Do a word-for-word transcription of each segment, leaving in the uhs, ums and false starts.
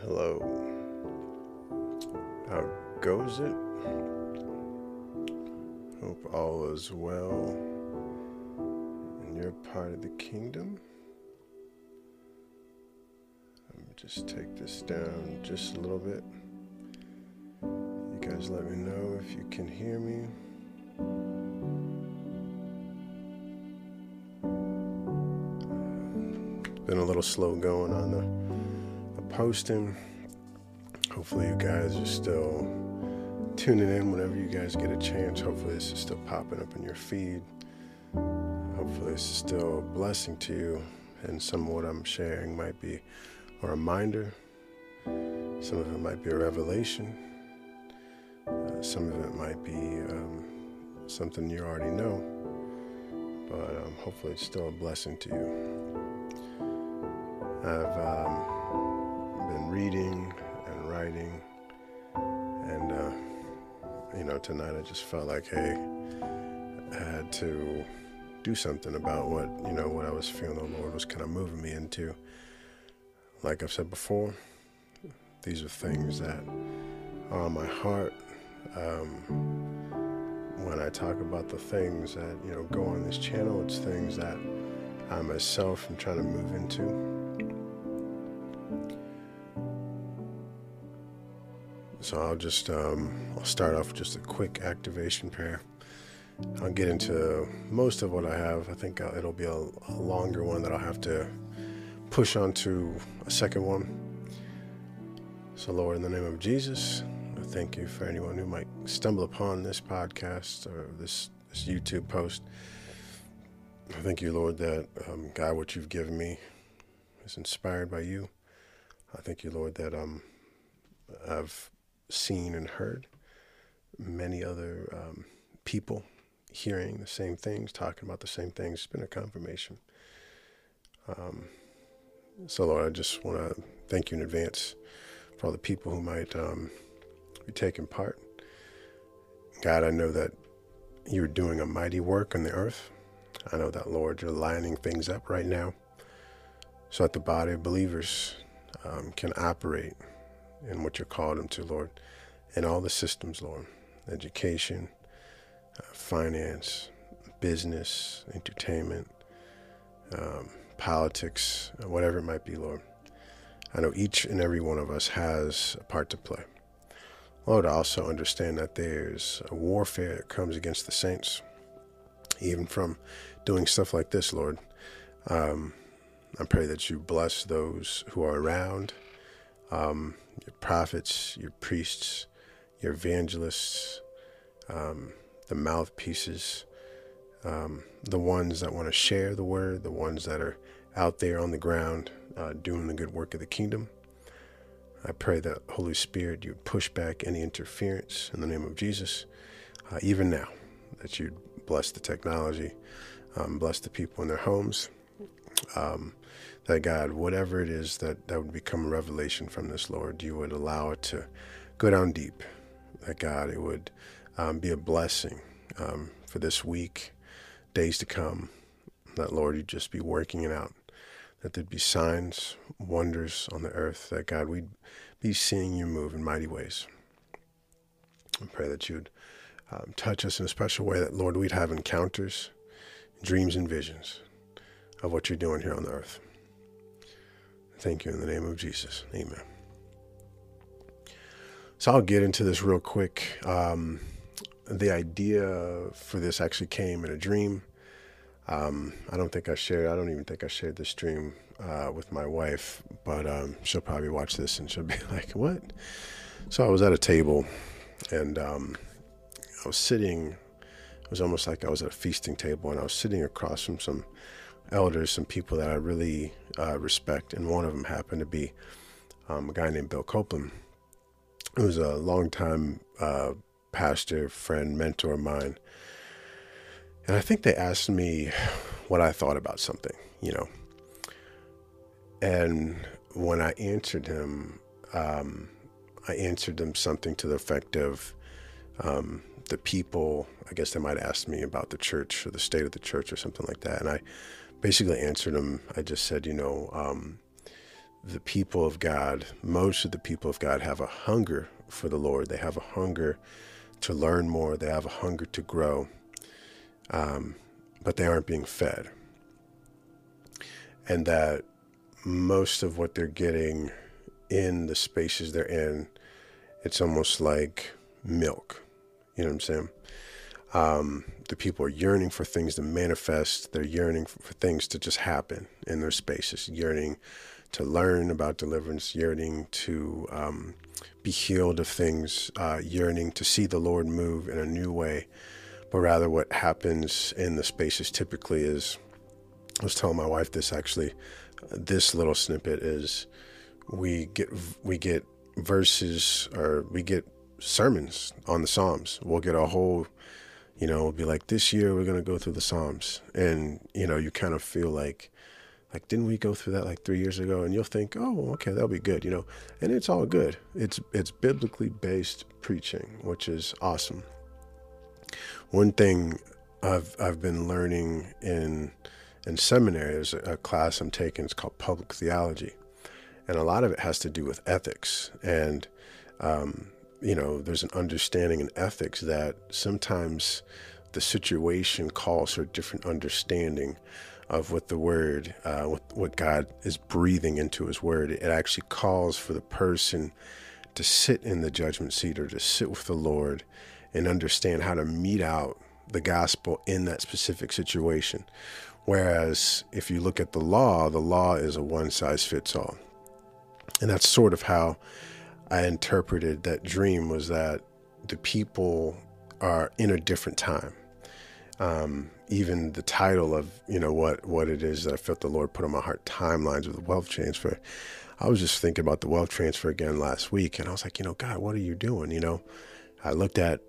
Hello. How goes it? Hope all is well in your part of the kingdom. Just take this down just a little bit. You guys let me know if you can hear me. Been a little slow going on the, the posting. Hopefully you guys are still tuning in whenever you guys get a chance. Hopefully this is still popping up in your feed. Hopefully this is still a blessing to you, and some of what I'm sharing might be a reminder, some of it might be a revelation, uh, some of it might be um, something you already know, but um, hopefully it's still a blessing to you. I've um, been reading and writing, and uh, you know, tonight I just felt like, hey, I had to do something about what, you know, what I was feeling the Lord was kind of moving me into. Like I've said before, these are things that are on my heart. Um, when I talk about the things that, you know, go on this channel, it's things that I myself am trying to move into. So I'll just, um, I'll start off with just a quick activation prayer. I'll get into most of what I have. I think it'll be a, a longer one that I'll have to push on to a second one. So Lord, in the name of Jesus, I thank you for anyone who might stumble upon this podcast or this, this YouTube post. I thank you, Lord, that um, God, what you've given me is inspired by you. I thank you, Lord, that um, I've seen and heard many other um, people hearing the same things, talking about the same things. It's been a confirmation. Um, So, Lord, I just want to thank you in advance for all the people who might um, be taking part. God, I know that you're doing a mighty work on the earth. I know that, Lord, you're lining things up right now so that the body of believers um, can operate in what you're called them to, Lord, in all the systems, Lord, education, uh, finance, business, entertainment, um, politics, whatever it might be, Lord. I know each and every one of us has a part to play. Lord, I also understand that there's a warfare that comes against the saints, even from doing stuff like this, Lord. Um, I pray that you bless those who are around, um, your prophets, your priests, your evangelists, um, the mouthpieces, um, the ones that want to share the word, the ones that are out there on the ground uh, doing the good work of the kingdom. I pray that, Holy Spirit, you'd push back any interference in the name of Jesus, uh, even now, that you'd bless the technology, um, bless the people in their homes, um, that, God, whatever it is that, that would become a revelation from this, Lord, you would allow it to go down deep, that, God, it would um, be a blessing um, for this week, days to come, that, Lord, you'd just be working it out, that there'd be signs, wonders on the earth, that, God, we'd be seeing you move in mighty ways. I pray that you'd um, touch us in a special way, that, Lord, we'd have encounters, dreams, and visions of what you're doing here on the earth. Thank you in the name of Jesus. Amen. So I'll get into this real quick. Um, the idea for this actually came in a dream. Um, I don't think I shared, I don't even think I shared this dream, uh, with my wife, but, um, she'll probably watch this and she'll be like, what? So I was at a table and, um, I was sitting, it was almost like I was at a feasting table, and I was sitting across from some elders, some people that I really, uh, respect. And one of them happened to be, um, a guy named Bill Copeland, who's a longtime, uh, pastor, friend, mentor of mine. And I think they asked me what I thought about something, you know. And when I answered him, um, I answered them something to the effect of um, the people, I guess they might ask me about the church or the state of the church or something like that. And I basically answered them. I just said, you know, um, the people of God, most of the people of God have a hunger for the Lord. They have a hunger to learn more. They have a hunger to grow, um, but they aren't being fed. And that most of what they're getting in the spaces they're in, it's almost like milk. You know what I'm saying? Um, the people are yearning for things to manifest. They're yearning for things to just happen in their spaces, yearning to learn about deliverance, yearning to um, be healed of things, uh, yearning to see the Lord move in a new way. But rather what happens in the spaces typically is, I was telling my wife this actually, this little snippet is we get, we get verses or we get sermons on the Psalms. We'll get a whole, you know, we'll be like, this year we're going to go through the Psalms. And, you know, you kind of feel like, Like, didn't we go through that like three years ago? And you'll think, oh, okay, that'll be good, you know. And it's all good. It's it's biblically based preaching, which is awesome. One thing I've I've been learning in in seminary, there's a class I'm taking, it's called Public Theology. And a lot of it has to do with ethics. And, um, you know, there's an understanding in ethics that sometimes the situation calls for a different understanding of what the word, uh, what, what God is breathing into his word. It actually calls for the person to sit in the judgment seat or to sit with the Lord and understand how to mete out the gospel in that specific situation. Whereas if you look at the law, the law is a one size fits all. And that's sort of how I interpreted that dream, was that the people are in a different time. Um, even the title of, you know, what, what it is that I felt the Lord put on my heart, timelines with the wealth transfer. I was just thinking about the wealth transfer again last week. And I was like, you know, God, what are you doing? You know, I looked at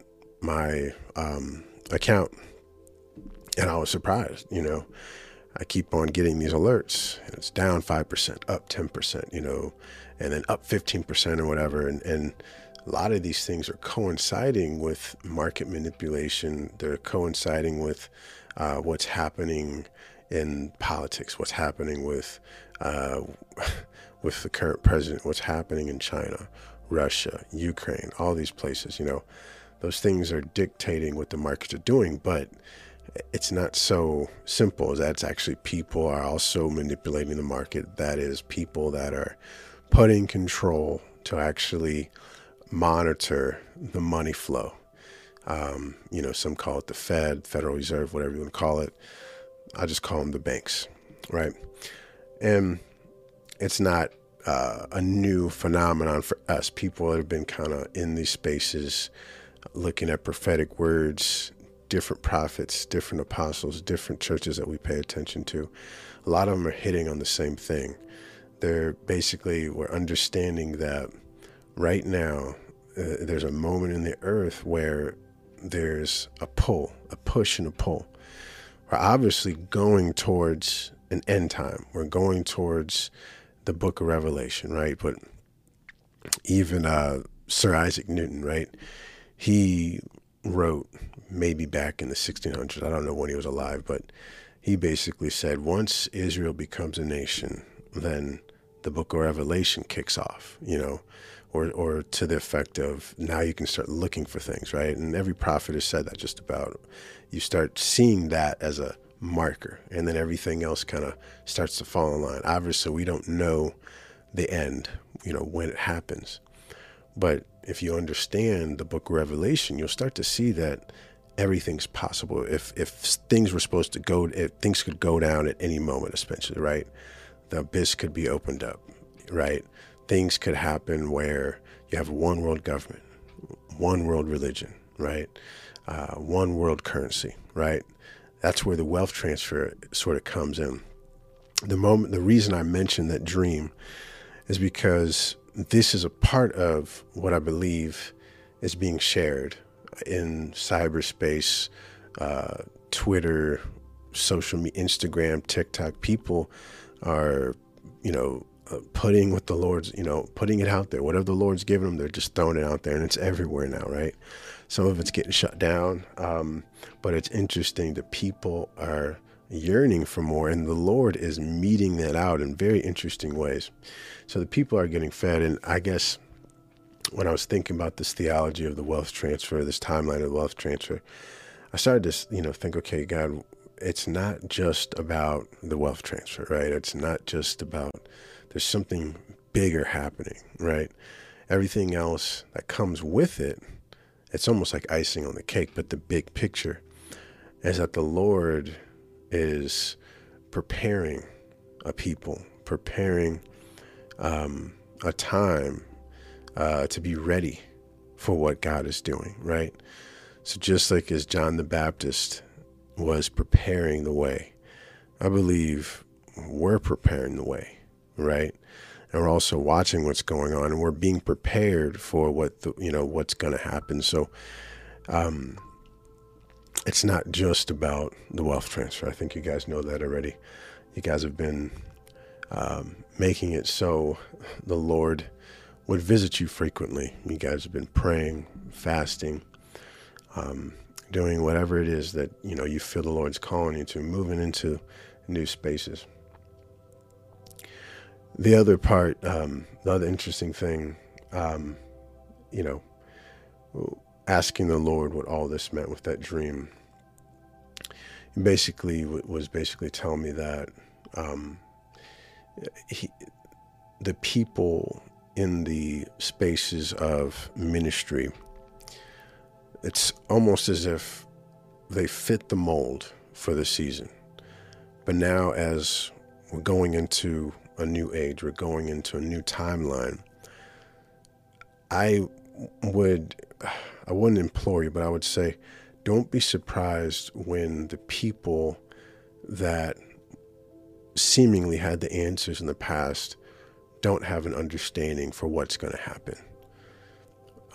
my, um, account and I was surprised. You know, I keep on getting these alerts and it's down five percent, up ten percent, you know, and then up fifteen percent or whatever. And, and, a lot of these things are coinciding with market manipulation. They're coinciding with uh, what's happening in politics, what's happening with uh, with the current president, what's happening in China, Russia, Ukraine, all these places. You know, those things are dictating what the markets are doing, but it's not so simple. That's actually people are also manipulating the market. That is people that are put in control to actually monitor the money flow. Um, you know, some call it the Fed, Federal Reserve, whatever you want to call it. I just call them the banks, right? And it's not uh, a new phenomenon for us. People have been kind of in these spaces looking at prophetic words, different prophets, different apostles, different churches that we pay attention to. A lot of them are hitting on the same thing. They're basically, we're understanding that right now, uh, there's a moment in the earth where there's a pull, a push and a pull. We're obviously going towards an end time. We're going towards the Book of Revelation, right? But even uh, Sir Isaac Newton, right? He wrote maybe back in the sixteen hundreds. I don't know when he was alive, but he basically said, once Israel becomes a nation, then the Book of Revelation kicks off, you know, Or, or to the effect of, now you can start looking for things, right? And every prophet has said that just about. You start seeing that as a marker, and then everything else kind of starts to fall in line. Obviously, we don't know the end, you know, when it happens. But if you understand the Book of Revelation, you'll start to see that everything's possible. If if things were supposed to go, if things could go down at any moment, essentially, right? The abyss could be opened up, right? Things could happen where you have one world government, one world religion, right? Uh, one world currency, right? That's where the wealth transfer sort of comes in. The moment, the reason I mentioned that dream is because this is a part of what I believe is being shared in cyberspace, uh, Twitter, social media, Instagram, TikTok. People are, you know, putting what the Lord's, you know, putting it out there. Whatever the Lord's given them, they're just throwing it out there, and it's everywhere now, right? Some of it's getting shut down, um, but it's interesting that people are yearning for more, and the Lord is meeting that out in very interesting ways. So the people are getting fed, and I guess when I was thinking about this theology of the wealth transfer, this timeline of wealth transfer, I started to, you know, think, okay, God, it's not just about the wealth transfer, right? It's not just about, there's something bigger happening, right? Everything else that comes with it, it's almost like icing on the cake, but the big picture is that the Lord is preparing a people, preparing um, a time uh, to be ready for what God is doing, right? So just like as John the Baptist was preparing the way, I believe we're preparing the way, right? And we're also watching what's going on, and we're being prepared for what the, you know, what's going to happen. So um, it's not just about the wealth transfer. I think you guys know that already. You guys have been um, making it so the Lord would visit you frequently. You guys have been praying, fasting, um, doing whatever it is that, you know, you feel the Lord's calling you to, moving into new spaces. The other part, um, the other interesting thing, um, you know, asking the Lord what all this meant with that dream. He basically was basically telling me that um, he, the people in the spaces of ministry, it's almost as if they fit the mold for the season. But now as we're going into a new age, we're going into a new timeline, I would, I wouldn't implore you, but I would say, don't be surprised when the people that seemingly had the answers in the past don't have an understanding for what's going to happen.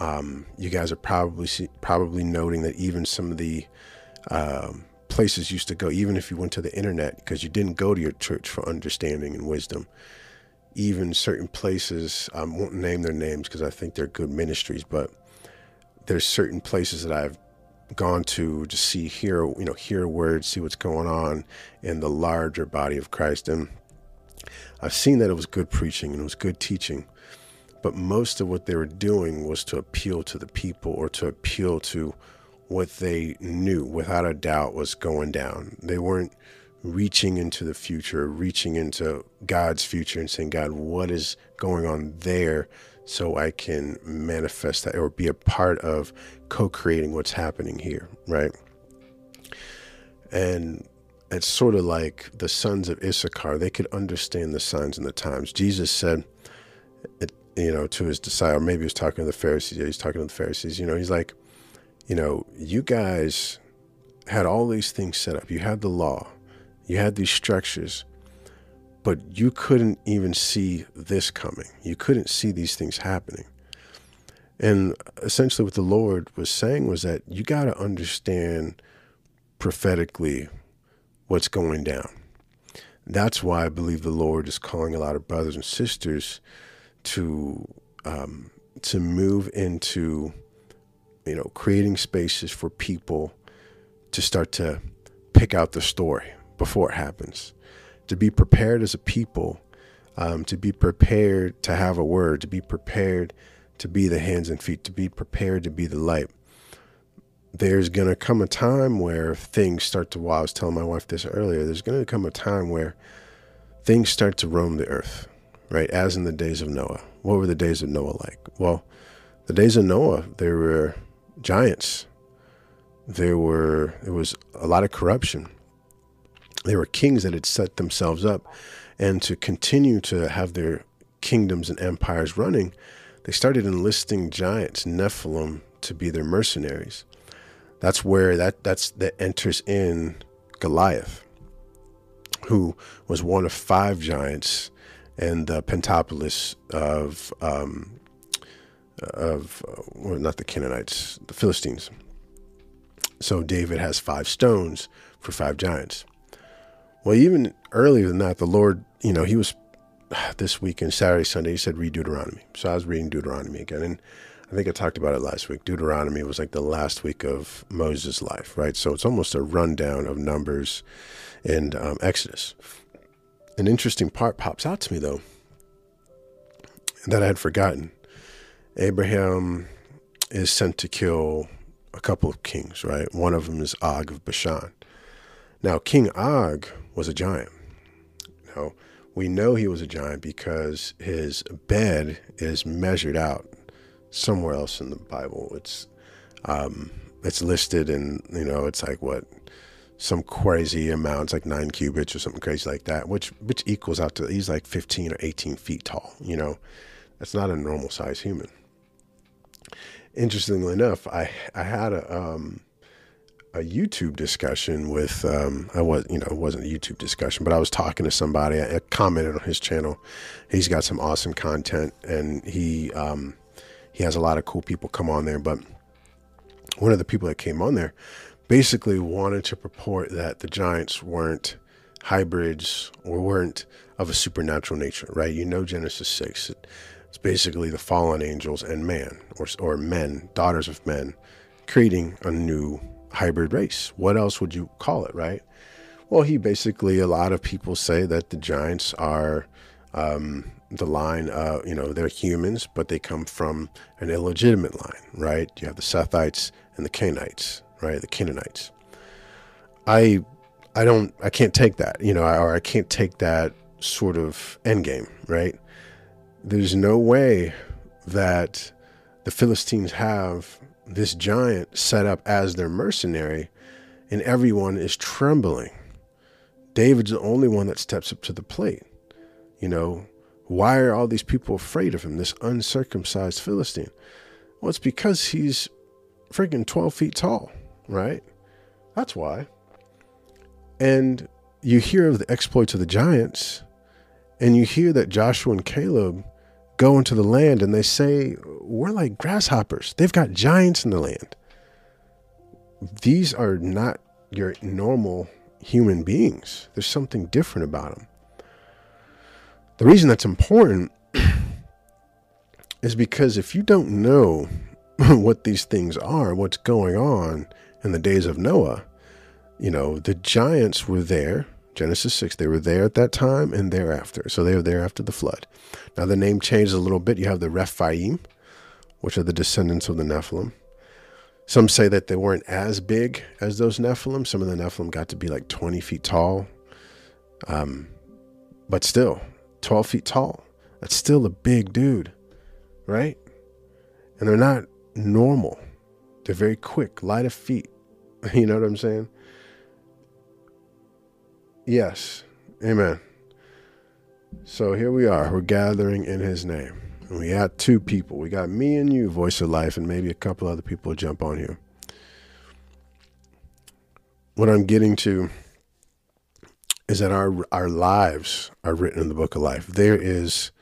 Um, you guys are probably see, probably noting that even some of the um, places used to go, even if you went to the internet, because you didn't go to your church for understanding and wisdom, even certain places, I won't name their names because I think they're good ministries, but there's certain places that I've gone to to see, hear, you know, hear words, see what's going on in the larger body of Christ. And I've seen that it was good preaching and it was good teaching, but most of what they were doing was to appeal to the people, or to appeal to what they knew without a doubt was going down. They weren't reaching into the future, reaching into God's future and saying, God, what is going on there so I can manifest that or be a part of co-creating what's happening here, right? And it's sort of like the sons of Issachar, they could understand the signs and the times. Jesus said, it, you know, to his disciples, maybe he was talking to the Pharisees, he's talking to the Pharisees, you know, he's like, you know, you guys had all these things set up. You had the law, you had these structures, but you couldn't even see this coming. You couldn't see these things happening. And essentially what the Lord was saying was that you got to understand prophetically what's going down. That's why I believe the Lord is calling a lot of brothers and sisters to, um, to move into, you know, creating spaces for people to start to pick out the story before it happens, to be prepared as a people, um, to be prepared to have a word, to be prepared to be the hands and feet, to be prepared to be the light. There's going to come a time where things start to, well, I was telling my wife this earlier, there's going to come a time where things start to roam the earth, right? As in the days of Noah. What were the days of Noah like? Well, the days of Noah, there were giants. There were, there was a lot of corruption. There were kings that had set themselves up, and to continue to have their kingdoms and empires running, they started enlisting giants, Nephilim, to be their mercenaries. That's where that that's that enters in Goliath, who was one of five giants and the Pentapolis of um, of well, not the Canaanites, the Philistines. So David has five stones for five giants. Well, even earlier than that, the Lord, you know, he was this weekend, Saturday, Sunday, he said, read Deuteronomy. So I was reading Deuteronomy again. And I think I talked about it last week. Deuteronomy was like the last week of Moses' life, right? So it's almost a rundown of Numbers and um, Exodus. An interesting part pops out to me, though, that I had forgotten. Abraham is sent to kill a couple of kings, right? One of them is Og of Bashan. Now, King Og was a giant. Now, we know he was a giant because his bed is measured out somewhere else in the Bible. It's um, it's listed in, you know, it's like what, some crazy amount. It's like nine cubits or something crazy like that, which which equals out to, he's like fifteen or eighteen feet tall. You know, that's not a normal size human. Interestingly enough, I I had a um, a YouTube discussion with um, I was you know it wasn't a YouTube discussion, but I was talking to somebody. I, I commented on his channel. He's got some awesome content, and he um, he has a lot of cool people come on there. But one of the people that came on there basically wanted to purport that the giants weren't hybrids or weren't of a supernatural nature, right? You know, Genesis six. It, It's basically the fallen angels and man, or, or men, daughters of men, creating a new hybrid race. What else would you call it, right? Well, he basically, a lot of people say that the giants are um, the line, uh, you know, they're humans, but they come from an illegitimate line, right? You have the Sethites and the Canaanites, right? The Canaanites. I, I don't, I can't take that, you know, or I can't take that sort of endgame, right? There's no way that the Philistines have this giant set up as their mercenary and everyone is trembling. David's the only one that steps up to the plate. You know, why are all these people afraid of him, this uncircumcised Philistine? Well, it's because he's freaking twelve feet tall, right? That's why. And you hear of the exploits of the giants, and you hear that Joshua and Caleb go into the land and they say, we're like grasshoppers. They've got giants in the land. These are not your normal human beings. There's something different about them. The reason that's important is because if you don't know what these things are, what's going on in the days of Noah, you know, the giants were there. Genesis six, they were there at that time and thereafter. So they were there after the flood. Now the name changed a little bit. You have the Rephaim, which are the descendants of the Nephilim. Some say that they weren't as big as those Nephilim. Some of the Nephilim got to be like twenty feet tall. Um, but still, twelve feet tall. That's still a big dude, right? And they're not normal. They're very quick, light of feet. You know what I'm saying? Yes. Amen. So here we are. We're gathering in his name. And we got two people. We got me and you, Voice of Life, and maybe a couple other people will jump on here. What I'm getting to is that our our lives are written in the Book of Life. There is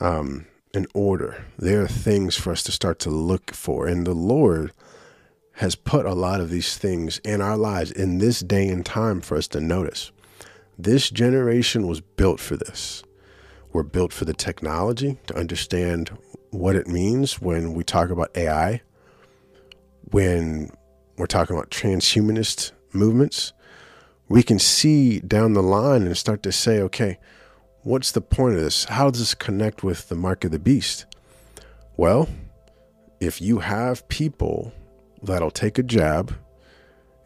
um, an order. There are things for us to start to look for. And the Lord has put a lot of these things in our lives in this day and time for us to notice. This generation was built for this. We're built for the technology, to understand what it means when we talk about A I, when we're talking about transhumanist movements. We can see down the line and start to say, okay, what's the point of this? How does this connect with the mark of the beast? Well, if you have people that'll take a jab,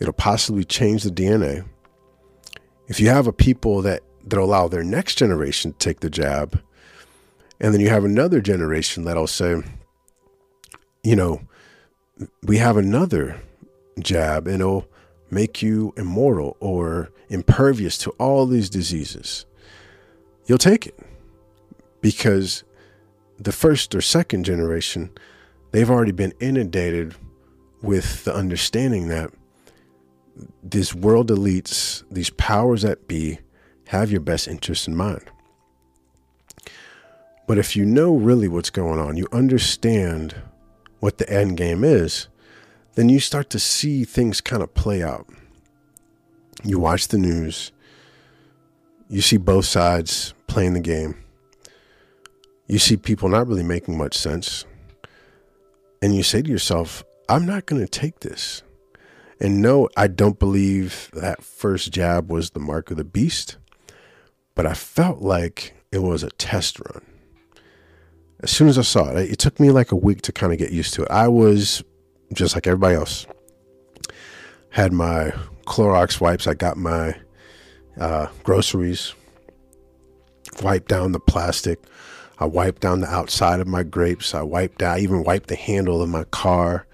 it'll possibly change the D N A. If you have a people that that'll allow their next generation to take the jab, and then you have another generation that'll say, you know, we have another jab and it'll make you immortal or impervious to all these diseases, you'll take it, because the first or second generation, they've already been inundated with the understanding that these world elites, these powers that be, have your best interests in mind. But if you know really what's going on, you understand what the end game is, then you start to see things kind of play out. You watch the news, you see both sides playing the game, you see people not really making much sense, and you say to yourself, I'm not going to take this. And no, I don't believe that first jab was the mark of the beast, but I felt like it was a test run. As soon as I saw it, it took me like a week to kind of get used to it. I was just like everybody else. Had my Clorox wipes. I got my uh, groceries. Wiped down the plastic. I wiped down the outside of my grapes. I wiped down, I even wiped the handle of my car.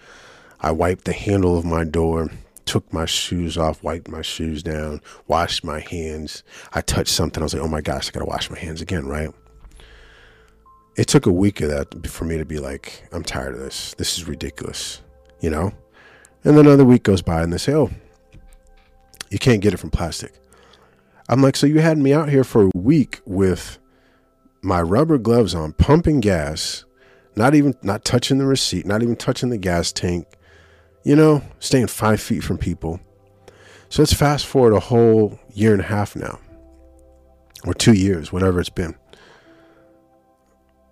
I wiped the handle of my door. Took my shoes off. Wiped my shoes down. Washed my hands. I touched something. I was like, oh my gosh, I got to wash my hands again, right? It took a week of that for me to be like, I'm tired of this. This is ridiculous, you know? And then another week goes by and they say, oh, you can't get it from plastic. I'm like, so you had me out here for a week with my rubber gloves on, pumping gas, not even not touching the receipt, not even touching the gas tank, you know, staying five feet from people. So let's fast forward a whole year and a half now, or two years, whatever it's been.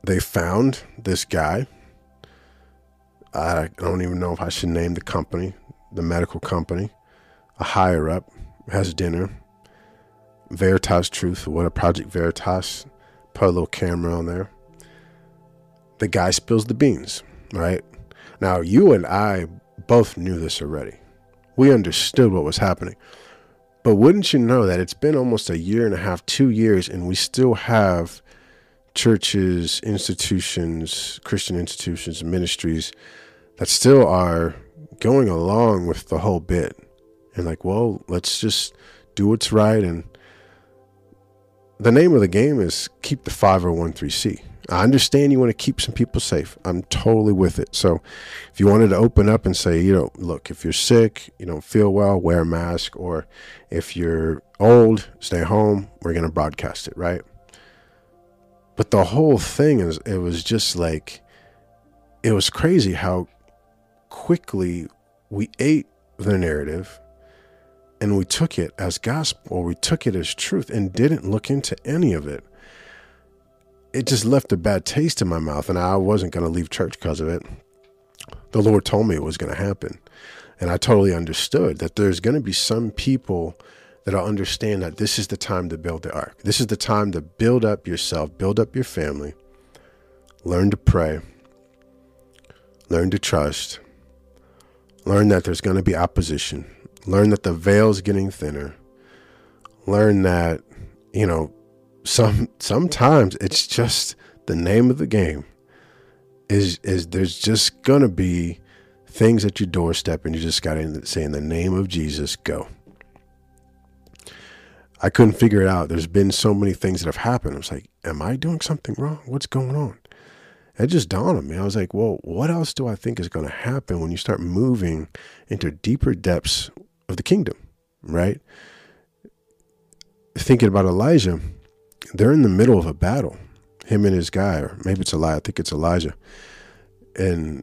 They found this guy. I don't even know if I should name the company, the medical company, a higher up, has dinner. Veritas Truth, what a Project Veritas, put a little camera on there. The guy spills the beans, right? Now, you and I both knew this already. We understood what was happening. But wouldn't you know that it's been almost a year and a half, two years, and we still have churches, institutions, Christian institutions, ministries that still are going along with the whole bit and like, well, let's just do what's right. And the name of the game is keep the five oh one three C. I understand you want to keep some people safe. I'm totally with it. So if you wanted to open up and say, you know, look, if you're sick, you don't feel well, wear a mask, or if you're old, stay home, we're going to broadcast it, right? But the whole thing is, it was just like, it was crazy how quickly we ate the narrative and we took it as gospel, or we took it as truth and didn't look into any of it. It just left a bad taste in my mouth, and I wasn't going to leave church because of it. The Lord told me it was going to happen. And I totally understood that there's going to be some people that'll understand that this is the time to build the ark. This is the time to build up yourself, build up your family, learn to pray, learn to trust, learn that there's going to be opposition, learn that the veil's getting thinner, learn that, you know, some sometimes it's just the name of the game is, is there's just going to be things at your doorstep, and you just got to say, in the name of Jesus, go. I couldn't figure it out. There's been so many things that have happened. I was like, am I doing something wrong? What's going on? It just dawned on me. I was like, well, what else do I think is going to happen when you start moving into deeper depths of the kingdom, right? Thinking about Elijah, they're in the middle of a battle, him and his guy, or maybe it's Elijah. I think it's Elijah. And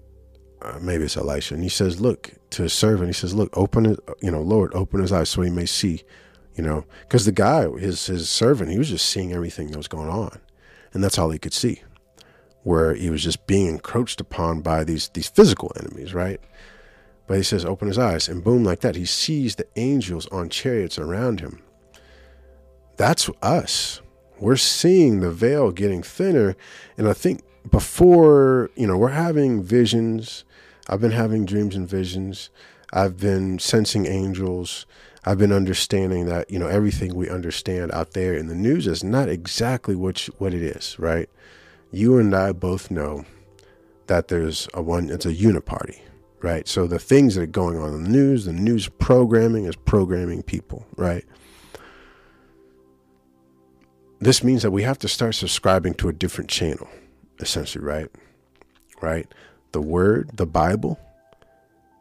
uh, maybe it's Elisha. And he says, look, to his servant, he says, look, open it, you know, Lord, open his eyes so he may see. You know, because the guy, his his servant, he was just seeing everything that was going on. And that's all he could see, where he was just being encroached upon by these these physical enemies, right? But he says, open his eyes, and boom, like that, he sees the angels on chariots around him. That's us. We're seeing the veil getting thinner. And I think before, you know, we're having visions. I've been having dreams and visions. I've been sensing angels. I've been understanding that, you know, everything we understand out there in the news is not exactly what you, what it is, right? You and I both know that there's a one, it's a uniparty, right? So the things that are going on in the news, the news programming is programming people, right? This means that we have to start subscribing to a different channel, essentially, right? Right? The Word, the Bible.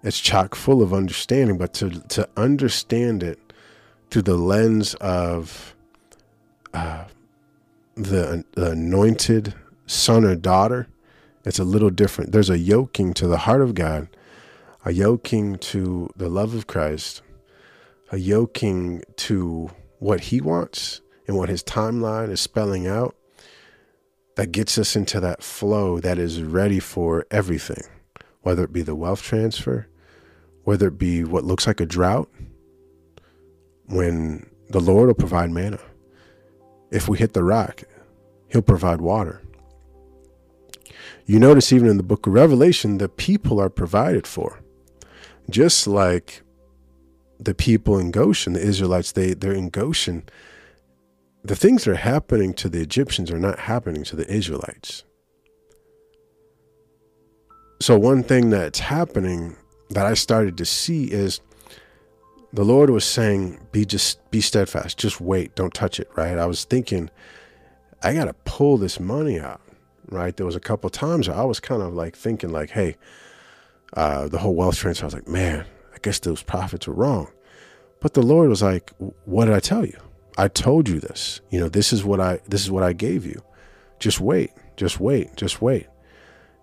It's chock full of understanding, but to, to understand it through the lens of uh, the, the anointed son or daughter, it's a little different. There's a yoking to the heart of God, a yoking to the love of Christ, a yoking to what he wants and what his timeline is spelling out. that gets us into that flow that is ready for everything, whether it be the wealth transfer, whether it be what looks like a drought, when the Lord will provide manna. If we hit the rock, he'll provide water. You notice even in the book of Revelation, the people are provided for. Just like the people in Goshen, the Israelites, they, they're in Goshen. The things that are happening to the Egyptians are not happening to the Israelites. So one thing that's happening that I started to see is the Lord was saying, be just be steadfast, just wait, don't touch it, right? I was thinking, I got to pull this money out, right? There was a couple of times where I was kind of like thinking like, hey, uh, the whole wealth transfer, I was like, man, I guess those prophets were wrong. But the Lord was like, what did I tell you? I told you this, you know, this is what I, this is what I gave you. Just wait, just wait, just wait.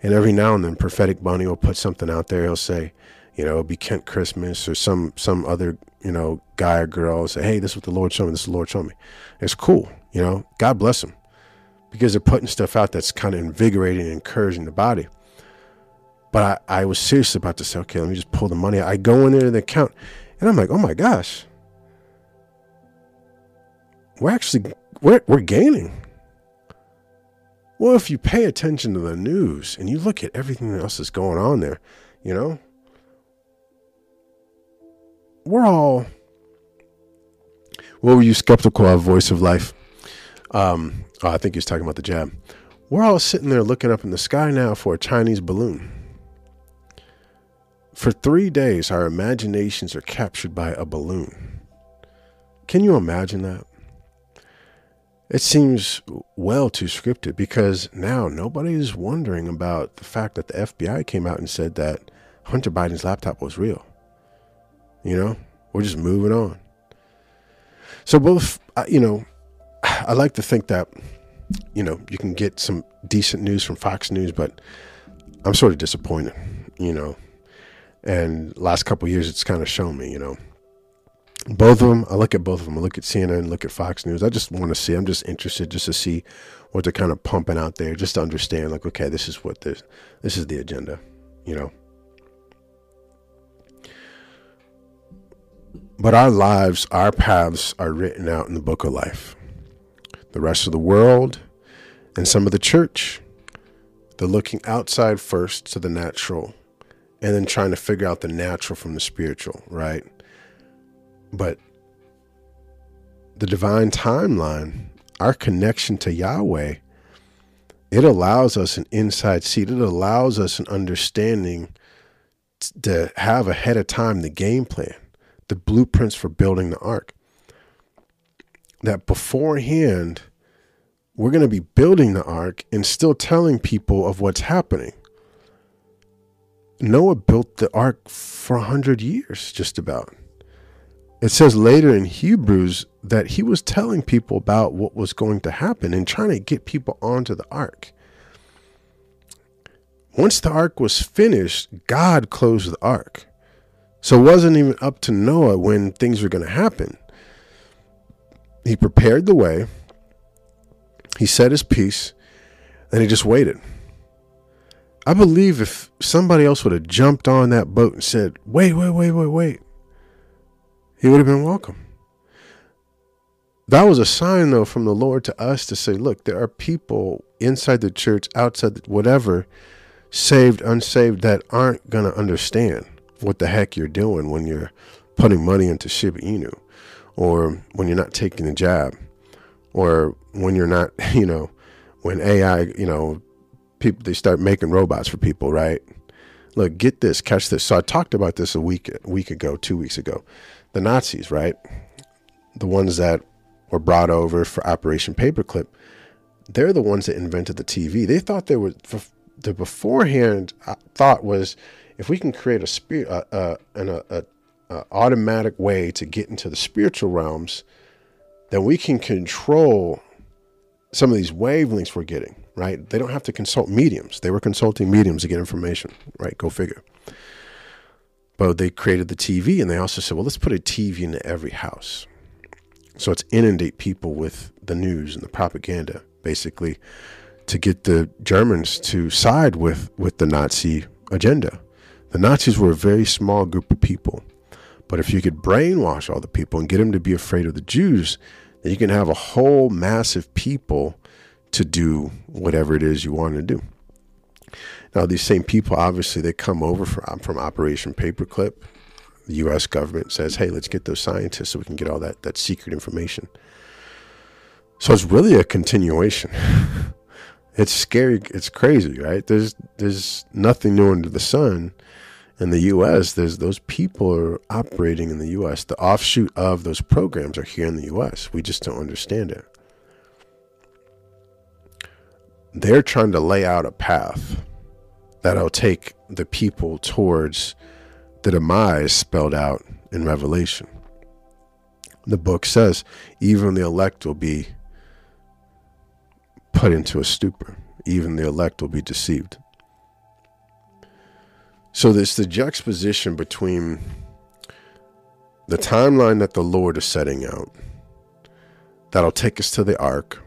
And every now and then prophetic bunny will put something out there. He'll say, you know, it'll be Kent Christmas or some, some other, you know, guy or girl will say, hey, this is what the Lord showed me. This is what the Lord showed me. It's cool. You know, God bless them, because they're putting stuff out that's kind of invigorating and encouraging the body. But I, I was serious about to say, okay, let me just pull the money out. I go in there to the account and I'm like, oh my gosh, we're actually, we're, we're gaining. Well, if you pay attention to the news and you look at everything else that's going on there, you know, we're all, what were you skeptical of, Voice of Life? Um, oh, I think he was talking about the jab. We're all sitting there looking up in the sky now for a Chinese balloon. For three days, our imaginations are captured by a balloon. Can you imagine that? It seems well too scripted, because now nobody is wondering about the fact that the F B I came out and said that Hunter Biden's laptop was real. You know, we're just moving on. So both, you know, I like to think that, you know, you can get some decent news from Fox News, but I'm sort of disappointed, you know, and last couple of years, it's kind of shown me, you know, both of them. I look at both of them. I look at C N N, look at Fox News. I just want to see, I'm just interested just to see what they're kind of pumping out there, just to understand like, okay, this is what this, this is the agenda, you know. But our lives, our paths are written out in the book of life. The rest of the world and some of the church, they're looking outside first to the natural and then trying to figure out the natural from the spiritual, right? But the divine timeline, our connection to Yahweh, it allows us an inside seat. It allows us an understanding to have ahead of time the game plan, the blueprints for building the ark. That beforehand, we're going to be building the ark and still telling people of what's happening. Noah built the ark for one hundred years, just about. It says later in Hebrews that he was telling people about what was going to happen and trying to get people onto the ark. Once the ark was finished, God closed the ark. So it wasn't even up to Noah when things were going to happen. He prepared the way. He said his piece and he just waited. I believe if somebody else would have jumped on that boat and said, wait, wait, wait, wait, wait, he would have been welcome. That was a sign, though, from the Lord to us to say, look, there are people inside the church, outside the, whatever, saved, unsaved, that aren't going to understand what the heck you're doing when you're putting money into Shiba Inu, or when you're not taking the jab, or when you're not, you know, when A I, you know, people, they start making robots for people, right? Look, get this, catch this. So I talked about this a week, a week ago, two weeks ago, the Nazis, right? The ones that were brought over for Operation Paperclip. They're the ones that invented the T V. They thought they were, the beforehand thought was, if we can create a spirit, uh, uh, an, a, a, Uh, automatic way to get into the spiritual realms, then we can control some of these wavelengths we're getting, right? They don't have to consult mediums. They were consulting mediums to get information, right? Go figure. But they created the T V, and they also said, well, let's put a T V into every house. So it's inundate people with the news and the propaganda, basically to get the Germans to side with, with the Nazi agenda. The Nazis were a very small group of people. But if you could brainwash all the people and get them to be afraid of the Jews, then you can have a whole mass of people to do whatever it is you want to do. Now, these same people, obviously, they come over from, from Operation Paperclip. The U S government says, hey, let's get those scientists so we can get all that, that secret information. So it's really a continuation. It's scary. It's crazy, right? There's there's nothing new under the sun. In the U S, there's those people are operating in the U S. The offshoot of those programs are here in the U S. We just don't understand it. They're trying to lay out a path that'll take the people towards the demise spelled out in Revelation. The book says even the elect will be put into a stupor. Even the elect will be deceived. So there's the juxtaposition between the timeline that the Lord is setting out that'll take us to the ark,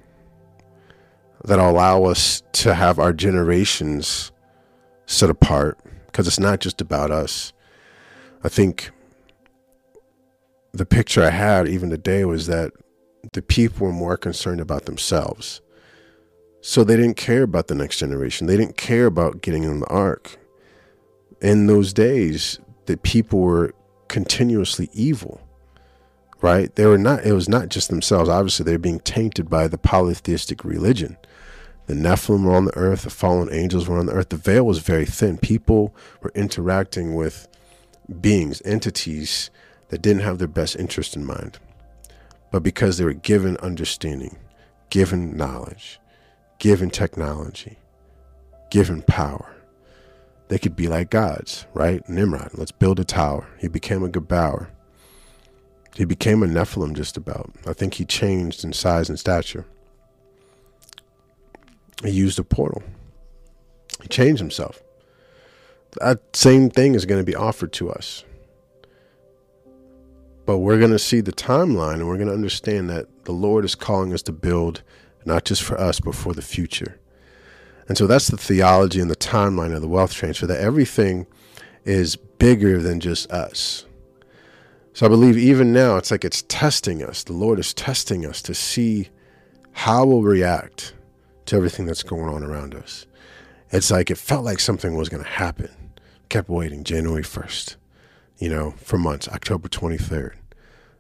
that'll allow us to have our generations set apart, because it's not just about us. I think the picture I had even today was that the people were more concerned about themselves. So they didn't care about the next generation. They didn't care about getting in the ark. In those days, the people were continuously evil, right? They were not, it was not just themselves. Obviously, they're being tainted by the polytheistic religion. The Nephilim were on the earth. The fallen angels were on the earth. The veil was very thin. People were interacting with beings, entities that didn't have their best interest in mind, but because they were given understanding, given knowledge, given technology, given power, they could be like gods, right? Nimrod, let's build a tower. He became a Gebauer. He became a Nephilim just about. I think he changed in size and stature. He used a portal. He changed himself. That same thing is going to be offered to us. But we're going to see the timeline, and we're going to understand that the Lord is calling us to build not just for us, but for the future. And so that's the theology and the timeline of the wealth transfer, that everything is bigger than just us. So I believe even now it's like it's testing us. The Lord is testing us to see how we'll react to everything that's going on around us. It's like it felt like something was going to happen. Kept waiting January first, you know, for months, October twenty-third.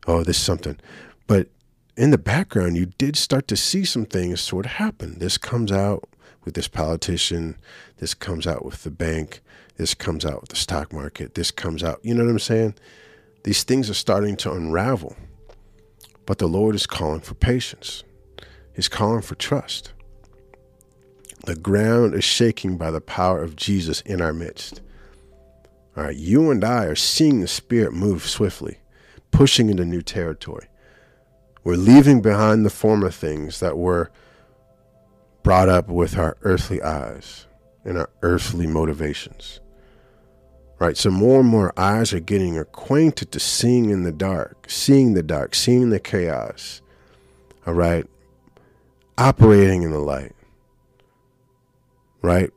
Oh, this is something. But in the background, you did start to see some things sort of happen. This comes out with this politician. This comes out with the bank. This comes out with the stock market. This comes out, you know what I'm saying? These things are starting to unravel. But the Lord is calling for patience. He's calling for trust. The ground is shaking by the power of Jesus in our midst. All right, you and I are seeing the Spirit move swiftly, pushing into new territory. We're leaving behind the former things that were brought up with our earthly eyes and our earthly motivations, right? So more and more eyes are getting acquainted to seeing in the dark, seeing the dark, seeing the chaos, all right? Operating in the light, right?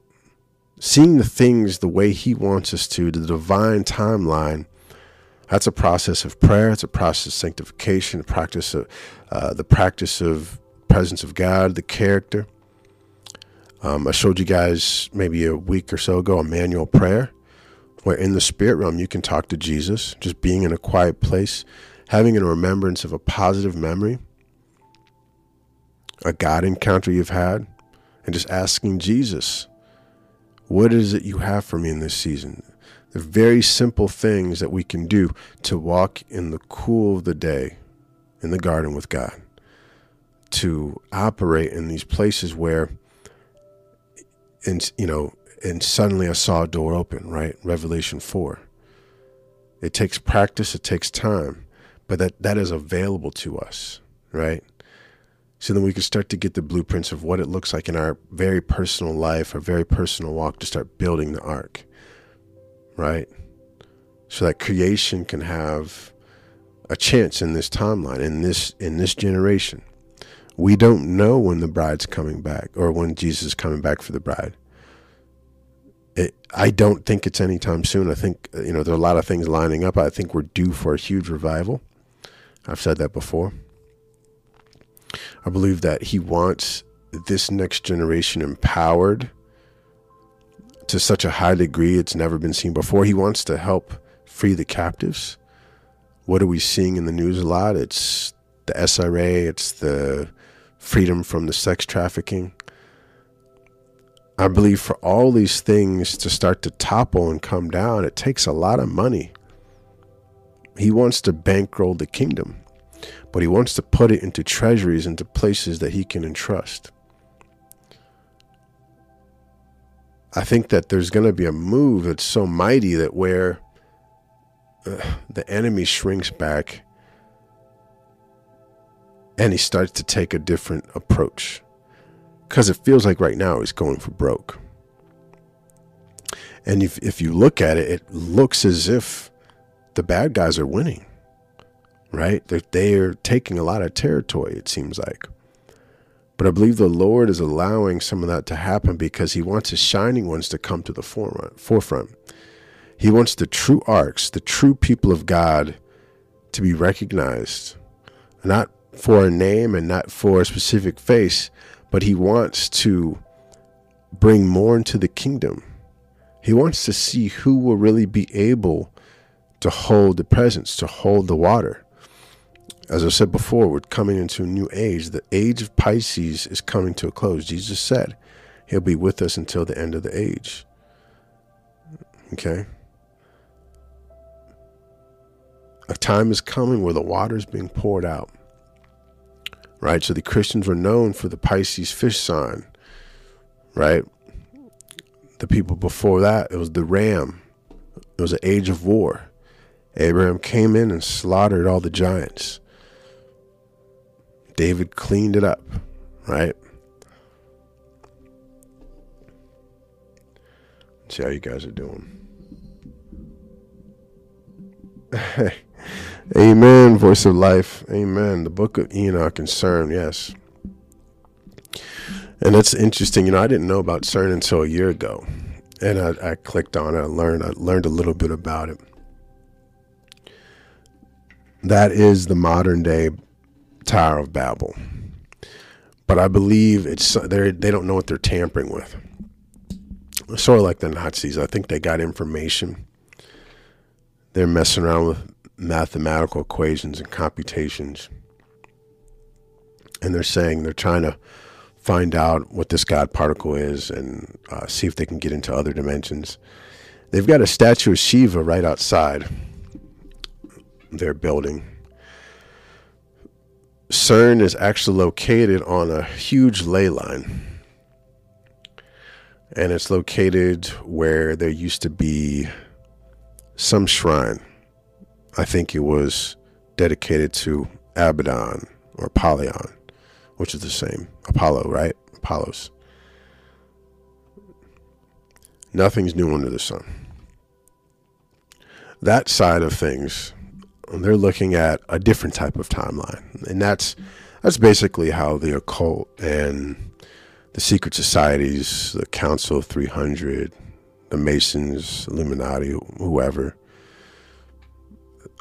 Seeing the things the way He wants us to, the divine timeline. That's a process of prayer. It's a process of sanctification, the practice of uh, the practice of presence of God, the character. Um, I showed you guys maybe a week or so ago a manual prayer, where in the spirit realm you can talk to Jesus, just being in a quiet place, having a remembrance of a positive memory, a God encounter you've had, and just asking Jesus, what is it you have for me in this season? The very simple things that we can do to walk in the cool of the day in the garden with God, to operate in these places where, and you know, and suddenly I saw a door open, right? Revelation four. It takes practice, it takes time, but that, that is available to us, right? So then we can start to get the blueprints of what it looks like in our very personal life, our very personal walk, to start building the ark. Right? So that creation can have a chance in this timeline, in this in this generation. We don't know when the bride's coming back or when Jesus is coming back for the bride. It, I don't think it's anytime soon. I think, you know, there are a lot of things lining up. I think we're due for a huge revival. I've said that before. I believe that he wants this next generation empowered to such a high degree it's never been seen before. He wants to help free the captives. What are we seeing in the news a lot? It's the S R A. It's the freedom from the sex trafficking. I believe for all these things to start to topple and come down, it takes a lot of money. He wants to bankroll the kingdom, but he wants to put it into treasuries, into places that he can entrust. I think that there's going to be a move that's so mighty that where uh, the enemy shrinks back and he starts to take a different approach, because it feels like right now he's going for broke. And if, if you look at it, it looks as if the bad guys are winning, right? They're, they're taking a lot of territory, it seems like. But I believe the Lord is allowing some of that to happen because he wants his shining ones to come to the forefront. He wants the true arcs, the true people of God to be recognized, not for a name and not for a specific face, but he wants to bring more into the kingdom. He wants to see who will really be able to hold the presence, to hold the water. As I said before, we're coming into a new age. The age of Pisces is coming to a close. Jesus said he'll be with us until the end of the age. Okay? A time is coming where the water is being poured out. Right? So the Christians were known for the Pisces fish sign. Right? The people before that, it was the ram. It was an age of war. Abraham came in and slaughtered all the giants. David cleaned it up, right? Let's see how you guys are doing. Amen, Voice of Life. Amen. The Book of Enoch and CERN, yes. And that's interesting. You know, I didn't know about CERN until a year ago. And I, I clicked on it. I learned, I learned a little bit about it. That is the modern day Tower of Babel. But I believe it's they they don't know what they're tampering with. Sort of like the Nazis. I think they got information. They're messing around with mathematical equations and computations. And they're saying they're trying to find out what this God particle is and uh, see if they can get into other dimensions. They've got a statue of Shiva right outside their building. CERN is actually located on a huge ley line, and it's located where there used to be some shrine. I think it was dedicated to Abaddon or Apollyon, which is the same Apollo, right? Apollos. Nothing's new under the sun. That side of things, they're looking at a different type of timeline, and that's that's basically how the occult and the secret societies, the Council of three hundred, the Masons, Illuminati, whoever,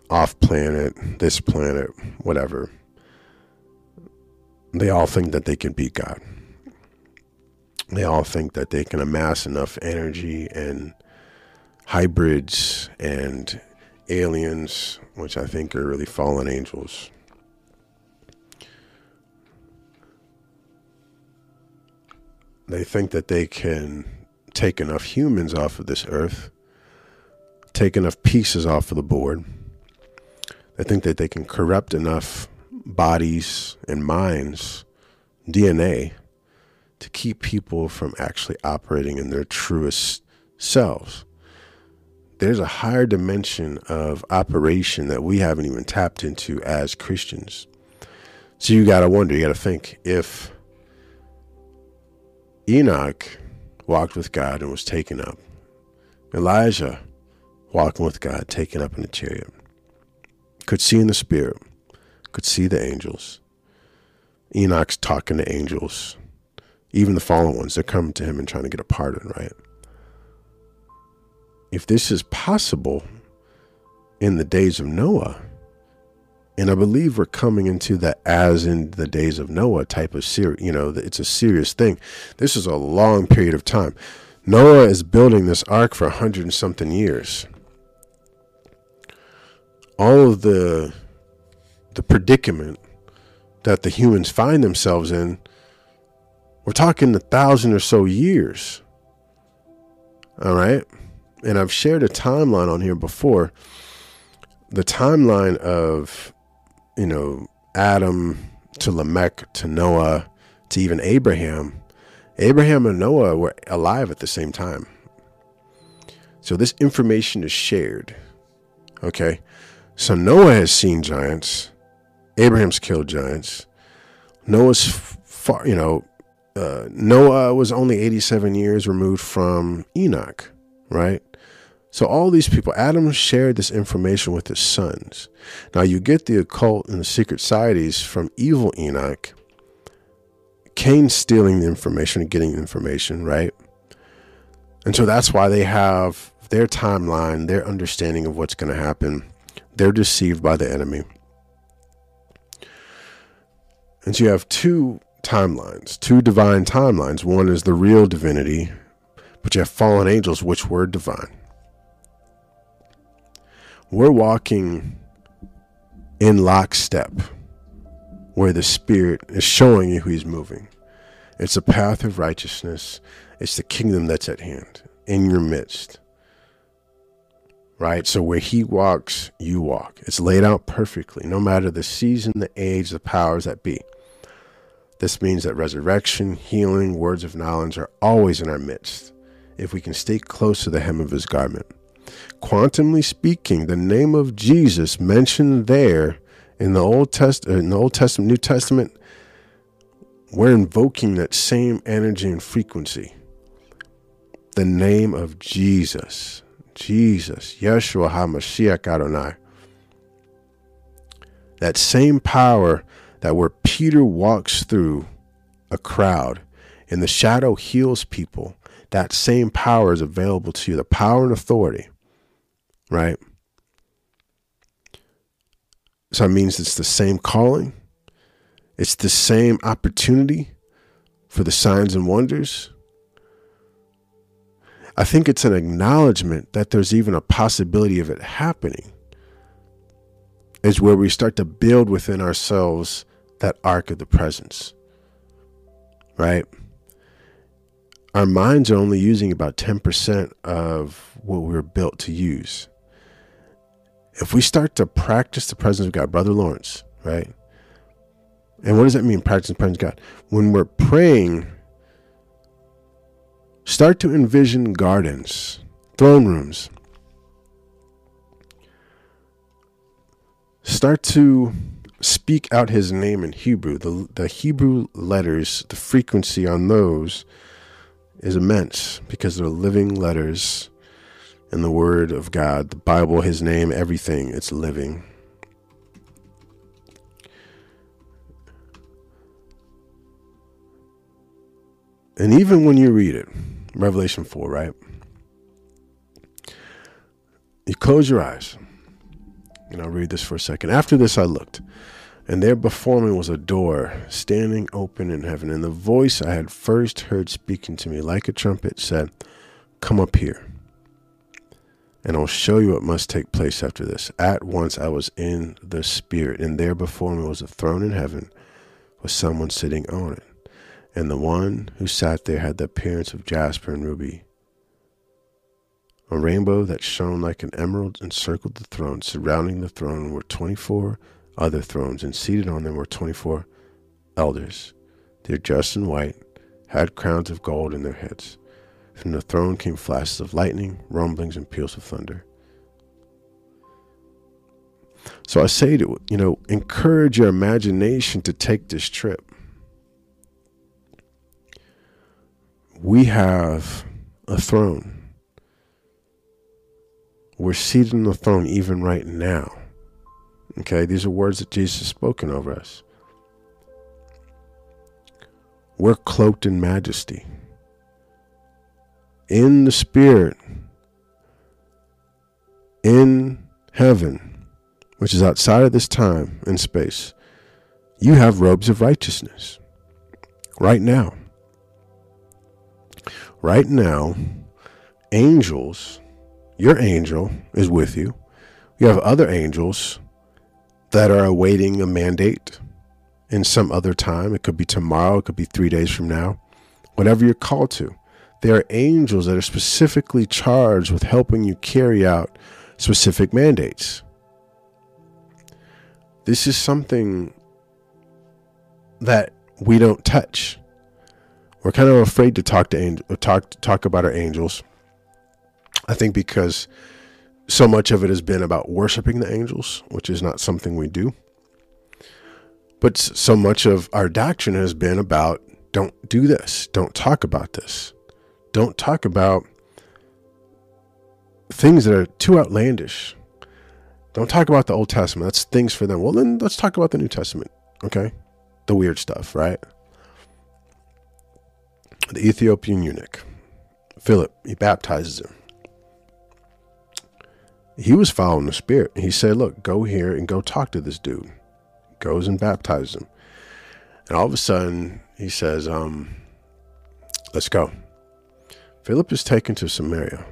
off planet, this planet, whatever, they all think that they can beat God. They all think that they can amass enough energy and hybrids and aliens, which I think are really fallen angels. They think that they can take enough humans off of this earth, take enough pieces off of the board. They think that they can corrupt enough bodies and minds, D N A, to keep people from actually operating in their truest selves. There's a higher dimension of operation that we haven't even tapped into as Christians. So you got to wonder, you got to think, if Enoch walked with God and was taken up, Elijah walking with God, taken up in a chariot, could see in the spirit, could see the angels, Enoch's talking to angels. Even the fallen ones, they're coming to him and trying to get a pardon, right? If this is possible in the days of Noah, and I believe we're coming into the as in the days of Noah type of series, you know, it's a serious thing. This is a long period of time. Noah is building this ark for a hundred and something years. All of the, the predicament that the humans find themselves in, we're talking a thousand or so years. All right. And I've shared a timeline on here before. The timeline of, you know, Adam to Lamech to Noah to even Abraham. Abraham and Noah were alive at the same time. So this information is shared. Okay. So Noah has seen giants. Abraham's killed giants. Noah's far, you know, uh, Noah was only eighty-seven years removed from Enoch, right? So all these people, Adam shared this information with his sons. Now you get the occult and the secret societies from evil Enoch. Cain stealing the information and getting the information, right? And so that's why they have their timeline, their understanding of what's going to happen. They're deceived by the enemy. And so you have two timelines, two divine timelines. One is the real divinity, but you have fallen angels, which were divine. We're walking in lockstep where the Spirit is showing you who he's moving. It's a path of righteousness. It's the kingdom that's at hand in your midst, right? So where he walks, you walk. It's laid out perfectly, no matter the season, the age, the powers that be. This means that resurrection, healing, words of knowledge are always in our midst if we can stay close to the hem of his garment. Quantumly speaking, the name of Jesus mentioned there in the Old Testament, in the Old Testament, New Testament, we're invoking that same energy and frequency. The name of Jesus, Jesus, Yeshua HaMashiach Adonai. That same power that where Peter walks through a crowd and the shadow heals people, that same power is available to you, the power and authority. Right? So it means it's the same calling. It's the same opportunity for the signs and wonders. I think it's an acknowledgement that there's even a possibility of it happening. Is where we start to build within ourselves that ark of the presence. Right? Our minds are only using about ten percent of what we were built to use. If we start to practice the presence of God, Brother Lawrence, right? And what does that mean, practice the presence of God? When we're praying, start to envision gardens, throne rooms. Start to speak out his name in Hebrew. The, the Hebrew letters, the frequency on those is immense because they're living letters in the word of God, the Bible, his name, everything. It's living. And even when you read it, Revelation four, right? You close your eyes. And I'll read this for a second. After this, I looked, and there before me was a door standing open in heaven. And the voice I had first heard speaking to me like a trumpet said, "Come up here, and I'll show you what must take place after this." At once I was in the Spirit, and there before me was a throne in heaven with someone sitting on it. And the one who sat there had the appearance of jasper and ruby. A rainbow that shone like an emerald encircled the throne. Surrounding the throne were twenty-four other thrones, and seated on them were twenty-four elders. They were dressed in white, had crowns of gold in their heads. From the throne came flashes of lightning, rumblings, and peals of thunder. So I say to, you know, encourage your imagination to take this trip. We have a throne. We're seated on the throne even right now. Okay, these are words that Jesus has spoken over us. We're cloaked in majesty. In the spirit, in heaven, which is outside of this time and space, you have robes of righteousness right now. Right now, angels, your angel is with you. You have other angels that are awaiting a mandate in some other time. It could be tomorrow. It could be three days from now, whatever you're called to. There are angels that are specifically charged with helping you carry out specific mandates. This is something that we don't touch. We're kind of afraid to talk to angel, talk talk about our angels. I think because so much of it has been about worshiping the angels, which is not something we do. But so much of our doctrine has been about don't do this, don't talk about this. Don't talk about things that are too outlandish. Don't talk about the Old Testament. That's things for them. Well, then let's talk about the New Testament. Okay. The weird stuff, right? The Ethiopian eunuch, Philip, he baptizes him. He was following the Spirit. He said, look, go here and go talk to this dude. Goes and baptizes him. And all of a sudden he says, um, let's go. Philip is taken to Samaria.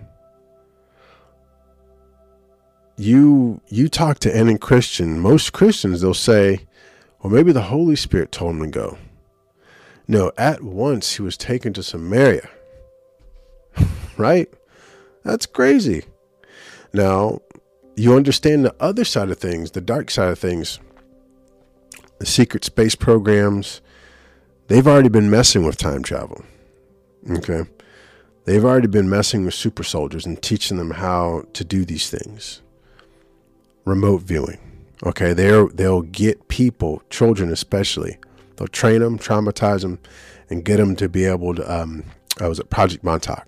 You you talk to any Christian, most Christians, they'll say, well, maybe the Holy Spirit told him to go. No, at once he was taken to Samaria, right? That's crazy. Now, you understand the other side of things, the dark side of things, the secret space programs. They've already been messing with time travel, okay? They've already been messing with super soldiers and teaching them how to do these things. Remote viewing. Okay, they're, they'll get people, children especially. They'll train them, traumatize them, and get them to be able to, um, I was at Project Montauk,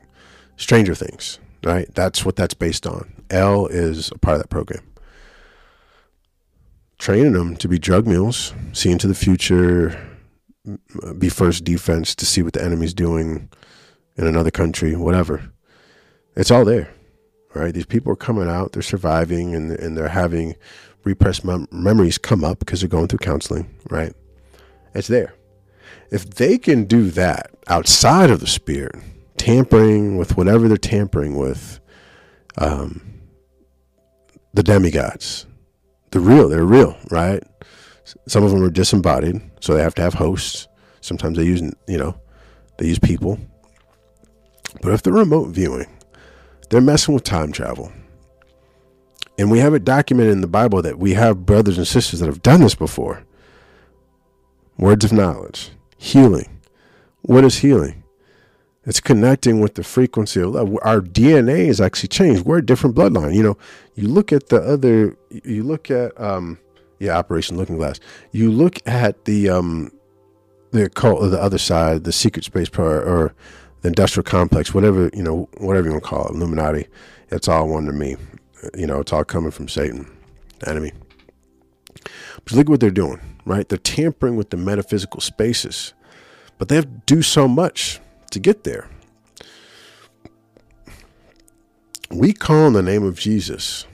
Stranger Things, right? That's what that's based on. L is a part of that program. Training them to be drug mules, see into the future, be first defense to see what the enemy's doing in another country, whatever. It's all there, right? These people are coming out, they're surviving, and, and they're having repressed mem- memories come up because they're going through counseling, right? It's there. If they can do that outside of the spirit, tampering with whatever they're tampering with, um, the demigods, they're real, they're real, right? Some of them are disembodied, so they have to have hosts. Sometimes they use, you know, they use people. But if they're remote viewing, they're messing with time travel. And we have it documented in the Bible that we have brothers and sisters that have done this before. Words of knowledge, healing. What is healing? It's connecting with the frequency of love. Our D N A is actually changed. We're a different bloodline. You know, you look at the other, you look at, um, yeah, Operation Looking Glass. You look at the, um, the occult, or the other side, the secret space power, or the industrial complex, whatever, you know, whatever you want to call it, Illuminati, it's all one to me. You know, it's all coming from Satan, the enemy. But look at what they're doing, right? They're tampering with the metaphysical spaces, but they have to do so much to get there. We call on the name of Jesus,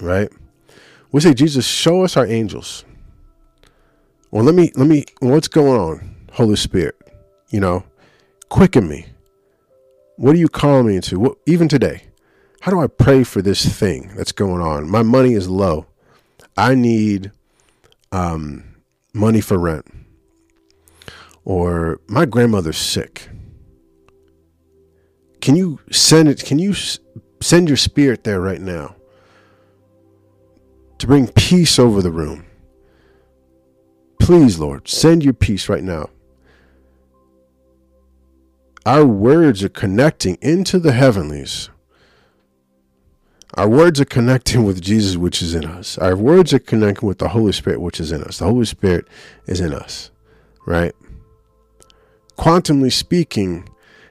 right? We say, Jesus, show us our angels. Well, let me, let me, what's going on? Holy Spirit, you know, quicken me. What are you calling me into? What, even today, how do I pray for this thing that's going on? My money is low. I need um, money for rent. Or my grandmother's sick. Can you send it? Can you send your spirit there right now to bring peace over the room? Please, Lord, send your peace right now. Our words are connecting into the heavenlies. Our words are connecting with Jesus, which is in us. Our words are connecting with the Holy Spirit, which is in us. The Holy Spirit is in us, right? Quantumly speaking,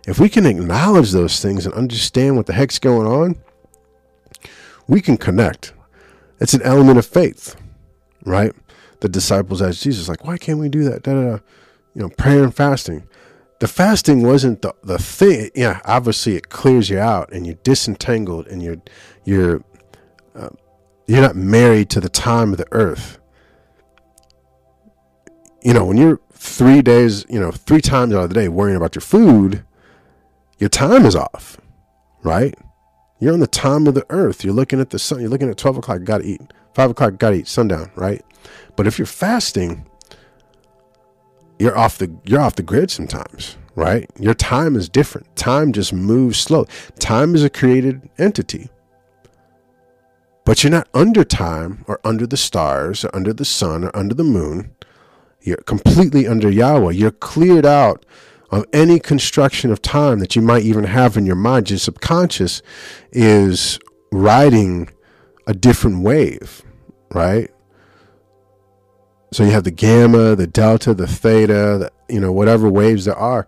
if we can acknowledge those things and understand what the heck's going on, we can connect. It's an element of faith, right? The disciples asked Jesus, like, why can't we do that? Da, da, da. you know, prayer and fasting. The fasting wasn't the, the thing. Yeah, obviously it clears you out and you're disentangled and you're you're uh, you're not married to the time of the earth. You know, when you're three days, you know, three times out of the day worrying about your food, your time is off, right? You're on the time of the earth. You're looking at the sun. You're looking at twelve o'clock, got to eat. five o'clock, got to eat, sundown, right? But if you're fasting, you're off the you're off the grid sometimes, right? Your time is different. Time just moves slow. Time is a created entity. But you're not under time or under the stars or under the sun or under the moon. You're completely under Yahweh. You're cleared out of any construction of time that you might even have in your mind. Your subconscious is riding a different wave, right? So you have the gamma, the delta, the theta, the, you know, whatever waves there are.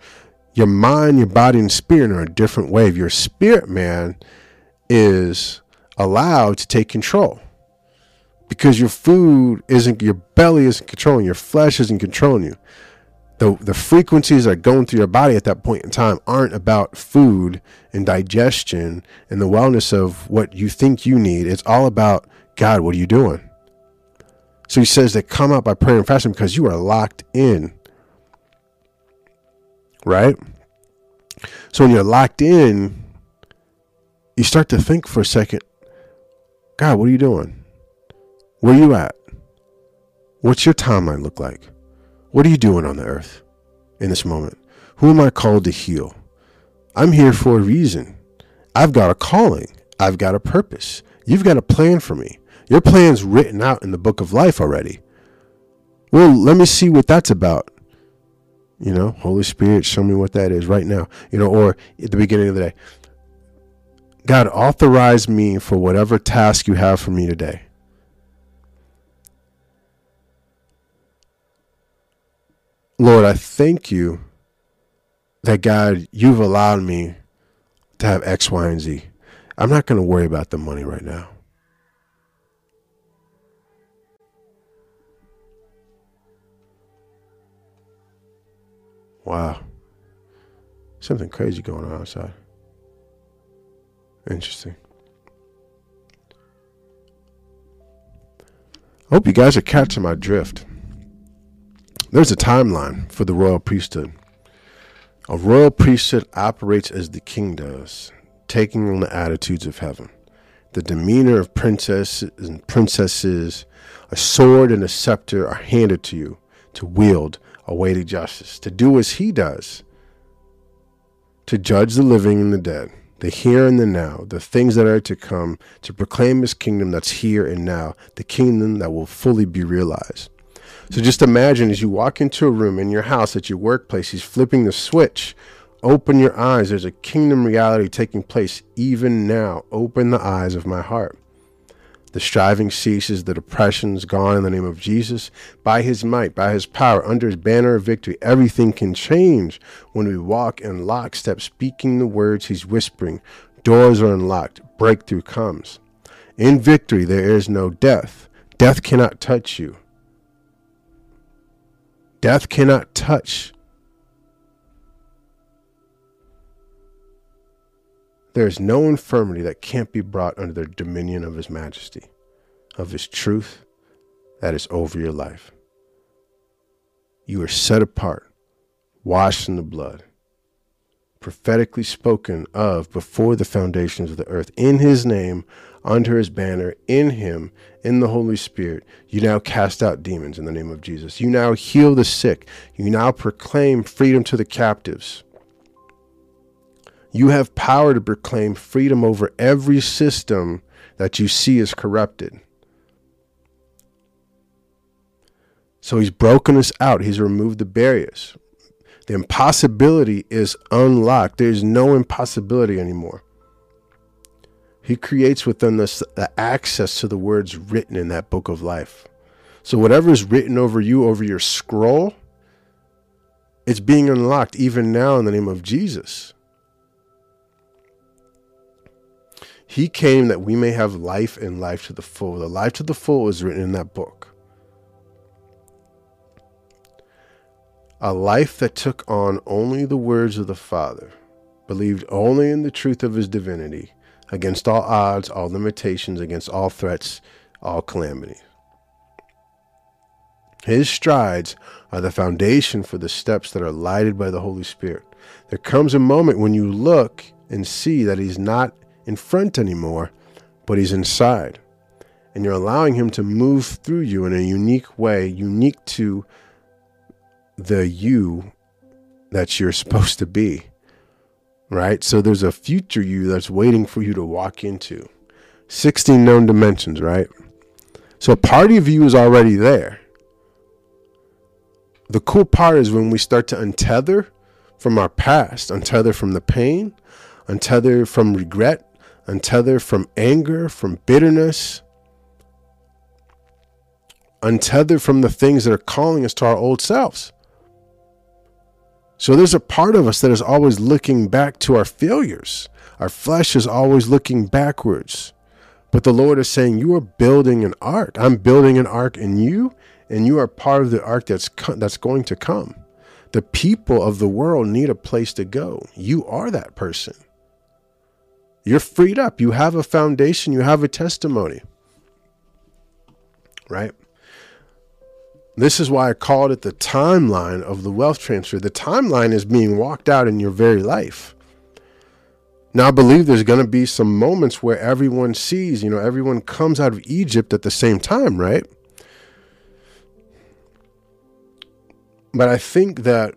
Your mind, your body, and spirit are a different wave. Your spirit man is allowed to take control. Because your food isn't, your belly isn't controlling, your flesh isn't controlling you. The, the frequencies that are going through your body at that point in time aren't about food and digestion and the wellness of what you think you need. It's all about, God, what are you doing? So he says that come out by prayer and fasting because you are locked in, right? So when you're locked in, you start to think for a second, God, what are you doing? Where are you at? What's your timeline look like? What are you doing on the earth in this moment? Who am I called to heal? I'm here for a reason. I've got a calling. I've got a purpose. You've got a plan for me. Your plan's written out in the book of life already. Well, let me see what that's about. You know, Holy Spirit, show me what that is right now. You know, or at the beginning of the day, God, authorize me for whatever task you have for me today. Lord, I thank you that, God, you've allowed me to have X, Y, and Z. I'm not going to worry about the money right now. Wow. Something crazy going on outside. Interesting. I hope you guys are catching my drift. There's a timeline for the royal priesthood. A royal priesthood operates as the king does, taking on the attitudes of heaven, the demeanor of princesses and princesses. A sword and a scepter are handed to you to wield a weighty justice, to do as he does, to judge the living and the dead, the here and the now, the things that are to come, to proclaim his kingdom that's here and now, the kingdom that will fully be realized. So just imagine as you walk into a room in your house, at your workplace, he's flipping the switch. Open your eyes. There's a kingdom reality taking place even now. Open the eyes of my heart. The striving ceases. The depression is gone in the name of Jesus. By his might, by his power, under his banner of victory, everything can change when we walk in lockstep, speaking the words he's whispering. Doors are unlocked. Breakthrough comes. In victory, there is no death. Death cannot touch you. Death cannot touch. There is no infirmity that can't be brought under the dominion of his majesty, of his truth that is over your life. You are set apart, washed in the blood, prophetically spoken of before the foundations of the earth, in his name, under his banner, in him, in the Holy Spirit. You now cast out demons in the name of Jesus. You now heal the sick. You now proclaim freedom to the captives. You have power to proclaim freedom over every system that you see is corrupted. So he's broken us out. He's removed the barriers. The impossibility is unlocked. There's no impossibility anymore. He creates within us the access to the words written in that book of life. So whatever is written over you, over your scroll, it's being unlocked even now in the name of Jesus. He came that we may have life and life to the full. The life to the full is written in that book. A life that took on only the words of the Father, believed only in the truth of his divinity, against all odds, all limitations, against all threats, all calamity. His strides are the foundation for the steps that are lighted by the Holy Spirit. There comes a moment when you look and see that he's not in front anymore, but he's inside. And you're allowing him to move through you in a unique way, unique to the you that you're supposed to be, right? So there's a future you that's waiting for you to walk into. sixteen known dimensions, right? So a part of you is already there. The cool part is when we start to untether from our past, untether from the pain, untether from regret, untether from anger, from bitterness, untether from the things that are calling us to our old selves. So there's a part of us that is always looking back to our failures. Our flesh is always looking backwards. But the Lord is saying, you are building an ark. I'm building an ark in you, and you are part of the ark that's co- that's going to come. The people of the world need a place to go. You are that person. You're freed up. You have a foundation. You have a testimony. Right? This is why I called it the timeline of the wealth transfer. The timeline is being walked out in your very life. Now, I believe there's going to be some moments where everyone sees, you know, everyone comes out of Egypt at the same time, right? But I think that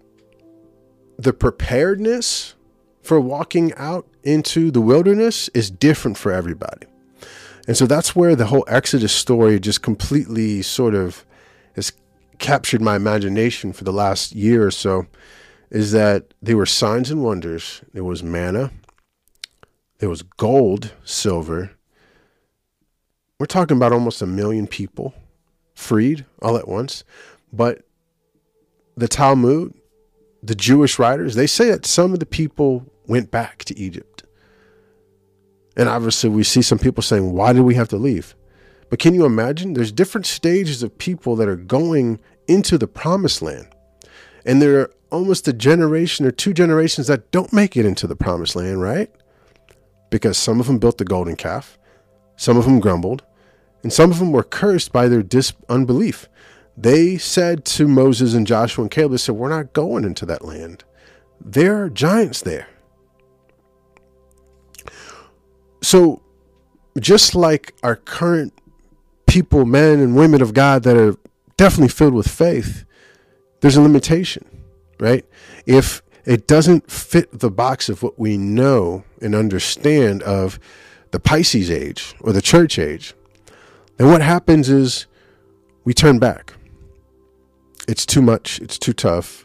the preparedness for walking out into the wilderness is different for everybody. And so that's where the whole Exodus story just completely sort of has captured my imagination for the last year or so, is that there were signs and wonders. There was manna. There was gold, silver. We're talking about almost a million people freed all at once. But the Talmud, the Jewish writers, they say that some of the people went back to Egypt. And obviously we see some people saying, why did we have to leave? But can you imagine? There's different stages of people that are going into the promised land. And there are almost a generation or two generations that don't make it into the promised land, right? Because some of them built the golden calf, some of them grumbled, and some of them were cursed by their dis- unbelief. They said to Moses and Joshua and Caleb, they said, we're not going into that land. There are giants there. So just like our current people, men and women of God that are definitely filled with faith, there's a limitation, right? If it doesn't fit the box of what we know and understand of the Pisces age or the church age, then what happens is we turn back. It's too much. It's too tough.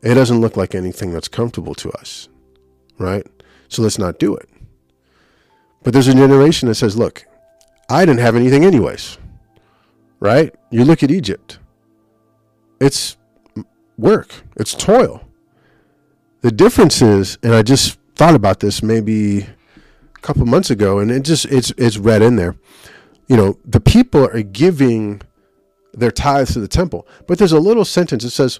It doesn't look like anything that's comfortable to us, right? So let's not do it. But there's a generation that says, look, I didn't have anything anyways, right? You look at Egypt. It's work. It's toil. The difference is, and I just thought about this maybe a couple months ago, and it just it's it's read in there. You know, the people are giving their tithes to the temple, but there's a little sentence that says,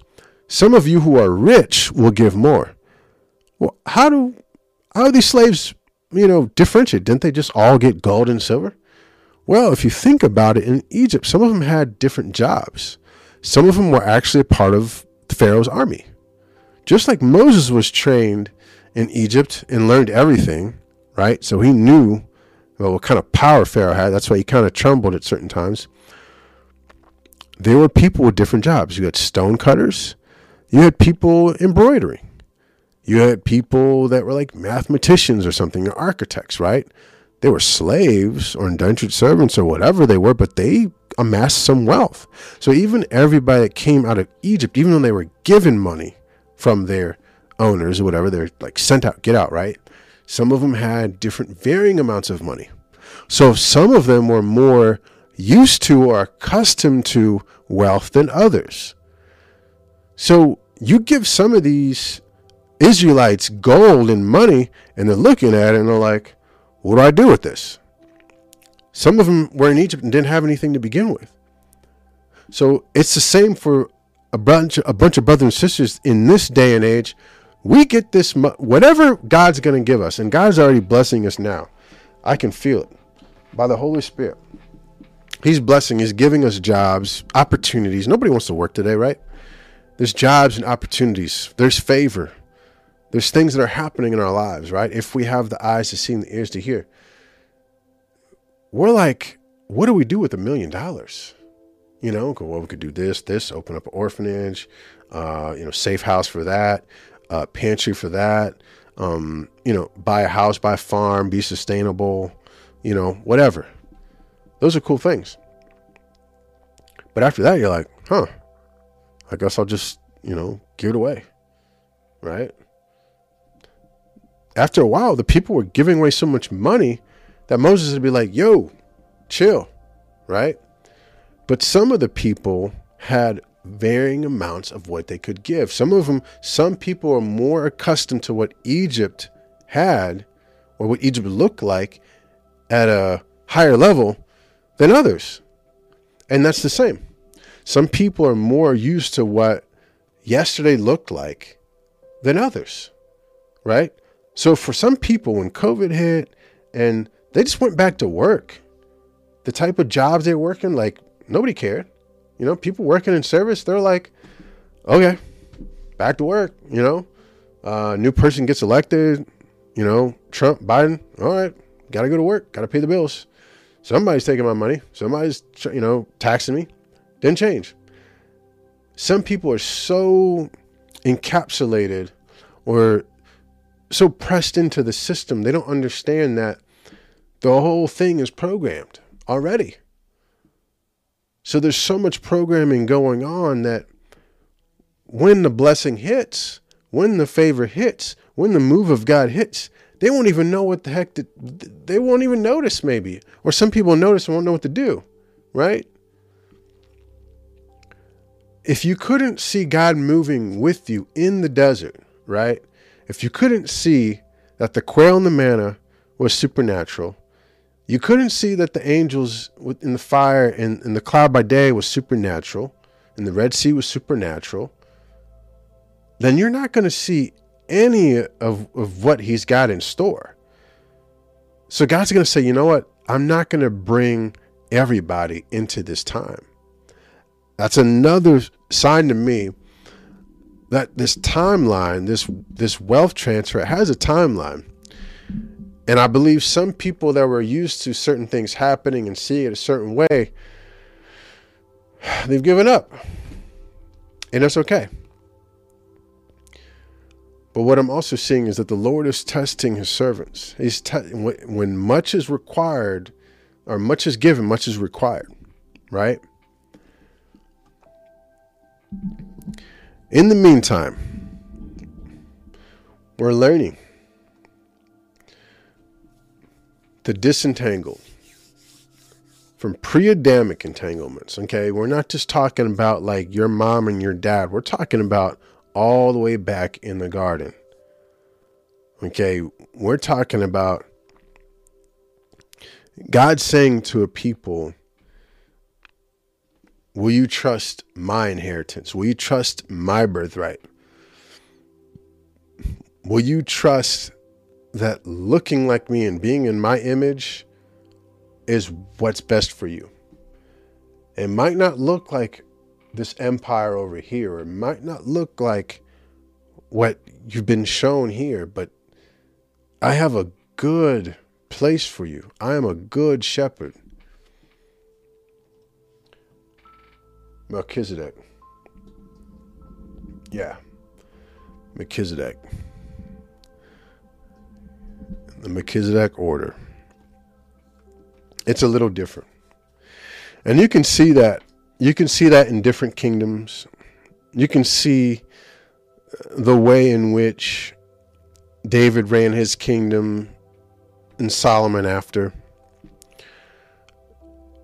"Some of you who are rich will give more." Well, how do how are these slaves, you know, differentiated? Didn't they just all get gold and silver? Well, if you think about it, in Egypt, some of them had different jobs. Some of them were actually a part of Pharaoh's army. Just like Moses was trained in Egypt and learned everything, right? So he knew well, what kind of power Pharaoh had. That's why he kind of trembled at certain times. There were people with different jobs. You had stone cutters. You had people embroidering. You had people that were like mathematicians or something, or architects, right? They were slaves or indentured servants or whatever they were, but they amassed some wealth. So even everybody that came out of Egypt, even though they were given money from their owners or whatever, they're like sent out, get out, right? Some of them had different varying amounts of money. So some of them were more used to or accustomed to wealth than others. So you give some of these Israelites gold and money, and they're looking at it and they're like, what do I do with this? Some of them were in Egypt and didn't have anything to begin with. So it's the same for a bunch, a bunch of brothers and sisters in this day and age, we get this, whatever God's going to give us, and God's already blessing us now. I can feel it by the Holy Spirit. He's blessing, he's giving us jobs, opportunities. Nobody wants to work today, right? There's jobs and opportunities. There's favor. There's things that are happening in our lives, right? If we have the eyes to see and the ears to hear. We're like, what do we do with a million dollars? You know, well, we could do this, this, open up an orphanage, uh, you know, safe house for that, uh, pantry for that, um, you know, buy a house, buy a farm, be sustainable, you know, whatever. Those are cool things. But after that, you're like, huh, I guess I'll just, you know, give it away, right? After a while, the people were giving away so much money that Moses would be like, yo, chill, right? But some of the people had varying amounts of what they could give. Some of them, some people are more accustomed to what Egypt had or what Egypt looked like at a higher level than others. And that's the same. Some people are more used to what yesterday looked like than others, right? So for some people, when COVID hit and they just went back to work, the type of jobs they're working, like nobody cared. You know, people working in service, they're like, okay, back to work, you know, uh, new person gets elected, you know, Trump, Biden, all right, got to go to work, got to pay the bills. Somebody's taking my money. Somebody's, you know, taxing me. Didn't change. Some people are so encapsulated or so pressed into the system, they don't understand that the whole thing is programmed already. So there's so much programming going on that when the blessing hits, when the favor hits, when the move of God hits, they won't even know what the heck, to, they won't even notice maybe. Or some people notice and won't know what to do, right? If you couldn't see God moving with you in the desert, right? If you couldn't see that the quail and the manna was supernatural, you couldn't see that the angels in the fire and, and the cloud by day was supernatural, and the Red Sea was supernatural, then you're not going to see any of, of what he's got in store. So God's going to say, you know what? I'm not going to bring everybody into this time. That's another sign to me that this timeline, this, this wealth transfer, it has a timeline. And I believe some people that were used to certain things happening and seeing it a certain way, they've given up. And that's okay. But what I'm also seeing is that the Lord is testing his servants. He's te- when much is required, or much is given, much is required, right? In the meantime, we're learning to disentangle from pre-Adamic entanglements, okay? We're not just talking about like your mom and your dad. We're talking about all the way back in the garden, okay? We're talking about God saying to a people, will you trust my inheritance? Will you trust my birthright? Will you trust that looking like me and being in my image is what's best for you? It might not look like this empire over here. It might not look like what you've been shown here, but I have a good place for you. I am a good shepherd. Melchizedek. Yeah. Melchizedek. The Melchizedek order. It's a little different. And you can see that. You can see that in different kingdoms. You can see the way in which David ran his kingdom and Solomon after.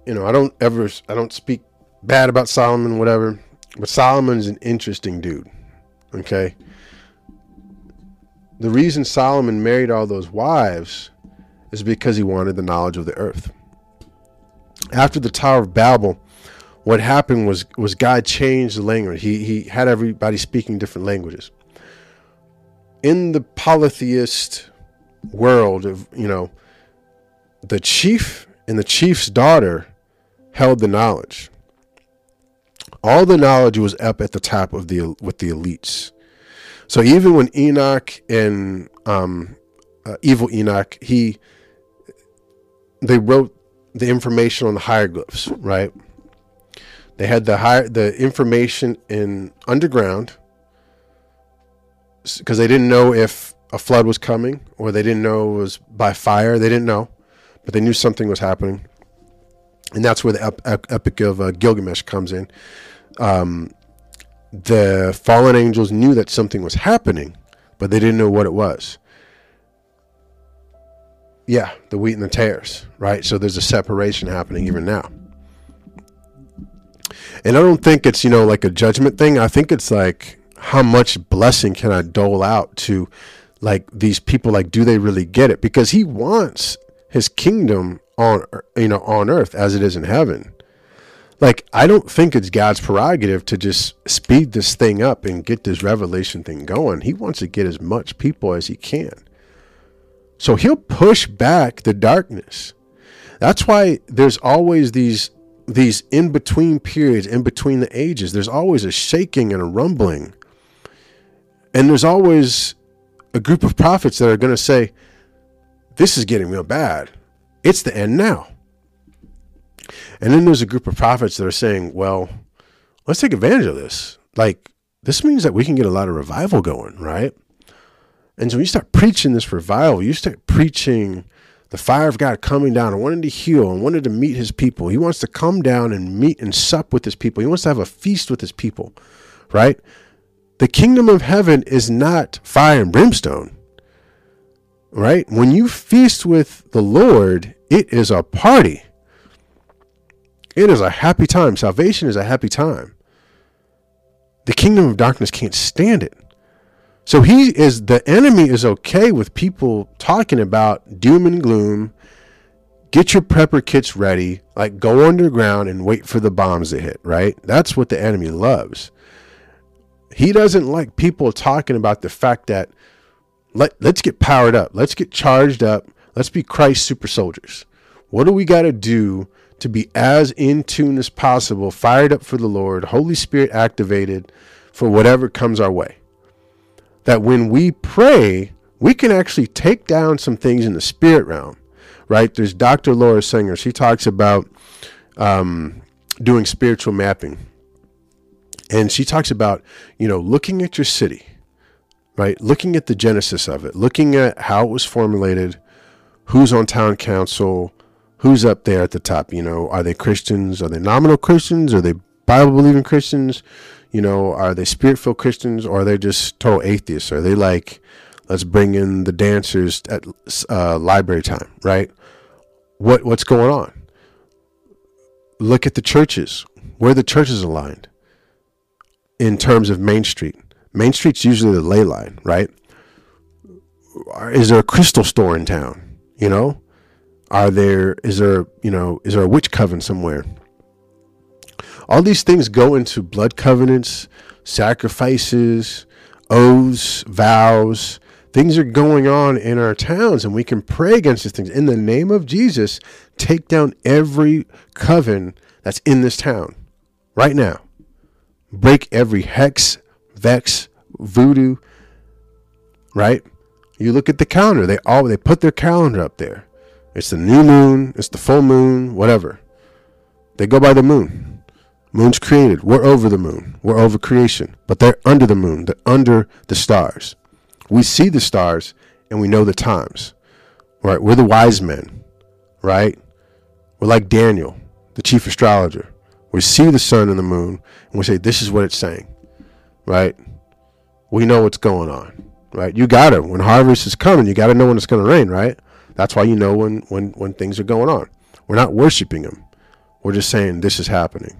You know, I don't ever, I don't speak bad about Solomon, whatever. But Solomon's an interesting dude. Okay. The reason Solomon married all those wives is because he wanted the knowledge of the earth. After the Tower of Babel, what happened was was God changed the language. He, he had everybody speaking different languages. In the polytheist world of, you know, the chief and the chief's daughter held the knowledge. All the knowledge was up at the top of the with the elites. So even when Enoch and um, uh, evil Enoch, he they wrote the information on the hieroglyphs, right? They had the high, the information in underground because they didn't know if a flood was coming, or they didn't know it was by fire. They didn't know, but they knew something was happening. And that's where the ep ep epic of uh, Gilgamesh comes in. Um, the fallen angels knew that something was happening, but they didn't know what it was. Yeah, the wheat and the tares, right? So there's a separation happening even now. And I don't think it's, you know, like a judgment thing. I think it's like, how much blessing can I dole out to, like, these people? Like, do they really get it? Because he wants his kingdom on, you know, on earth as it is in heaven. Like, I don't think it's God's prerogative to just speed this thing up and get this revelation thing going. He wants to get as much people as he can. So he'll push back the darkness. That's why there's always these these in-between periods, in between the ages. There's always a shaking and a rumbling. And there's always a group of prophets that are going to say, this is getting real bad. It's the end now. And then there's a group of prophets that are saying, well, let's take advantage of this. Like, this means that we can get a lot of revival going, right? And so when you start preaching this revival, you start preaching the fire of God coming down and wanting to heal and wanted to meet his people. He wants to come down and meet and sup with his people. He wants to have a feast with his people, right? The kingdom of heaven is not fire and brimstone, right? When you feast with the Lord, it is a party. It is a happy time. Salvation is a happy time. The kingdom of darkness can't stand it. So he is, the enemy is okay with people talking about doom and gloom. Get your prepper kits ready, like go underground and wait for the bombs to hit, right? That's what the enemy loves. He doesn't like people talking about the fact that let, let's get powered up. Let's get charged up. Let's be Christ super soldiers. What do we got to do to be as in tune as possible, fired up for the Lord, Holy Spirit activated for whatever comes our way? That when we pray, we can actually take down some things in the spirit realm, right? There's Doctor Laura Singer. She talks about um, doing spiritual mapping. And she talks about, you know, looking at your city, right? Looking at the genesis of it, looking at how it was formulated, who's on town council, who's up there at the top, you know, are they Christians? Are they nominal Christians? Are they Bible-believing Christians? You know, are they spirit-filled Christians, or are they just total atheists? Are they like, let's bring in the dancers at uh, library time, right? What what's going on? Look at the churches, where the churches aligned in terms of Main Street. Main Street's usually the ley line, right? Is there a crystal store in town? You know, are there? Is there you know? Is there a witch coven somewhere? All these things go into blood covenants, sacrifices, oaths, vows. Things are going on in our towns, and we can pray against these things. In the name of Jesus, take down every coven that's in this town right now. Break every hex, vex, voodoo, right? You look at the calendar. They all they put their calendar up there. It's the new moon. It's the full moon, whatever. They go by the moon. Moon's created. We're over the moon. We're over creation. But they're under the moon. They're under the stars. We see the stars and we know the times. Right? We're the wise men. Right? We're like Daniel, the chief astrologer. We see the sun and the moon and we say, this is what it's saying. Right? We know what's going on. Right? You got to. When harvest is coming, you got to know when it's going to rain. Right? That's why you know when, when, when things are going on. We're not worshiping them. We're just saying this is happening.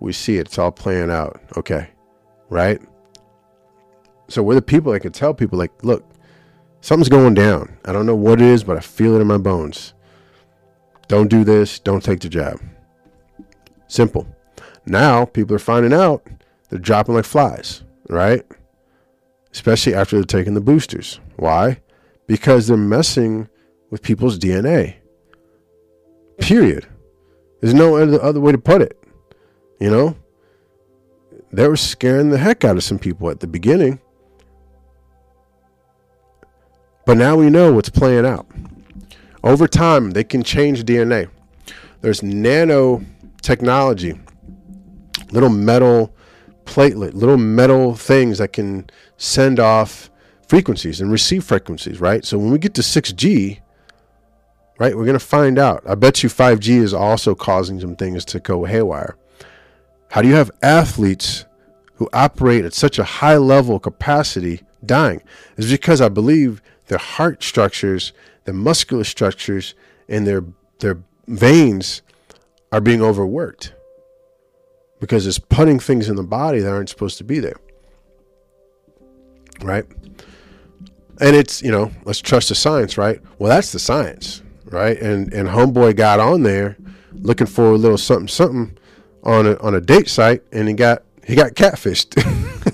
We see it. It's all playing out. Okay. Right? So we're the people that can tell people, like, look, something's going down. I don't know what it is, but I feel it in my bones. Don't do this. Don't take the job. Simple. Now people are finding out they're dropping like flies, right? Especially after they're taking the boosters. Why? Because they're messing with people's D N A. Period. There's no other way to put it. You know? They were scaring the heck out of some people at the beginning. But now we know what's playing out. Over time, they can change D N A. There's nanotechnology, little metal platelet, little metal things that can send off frequencies and receive frequencies, right? So when we get to six G, right, we're going to find out. I bet you five G is also causing some things to go haywire. How do you have athletes who operate at such a high level capacity dying? It's because I believe their heart structures, their muscular structures, and their their veins are being overworked because it's putting things in the body that aren't supposed to be there, right? And it's, you know, let's trust the science, right? Well, that's the science, right? And and homeboy got on there looking for a little something something on a, on a date site, and he got he got catfished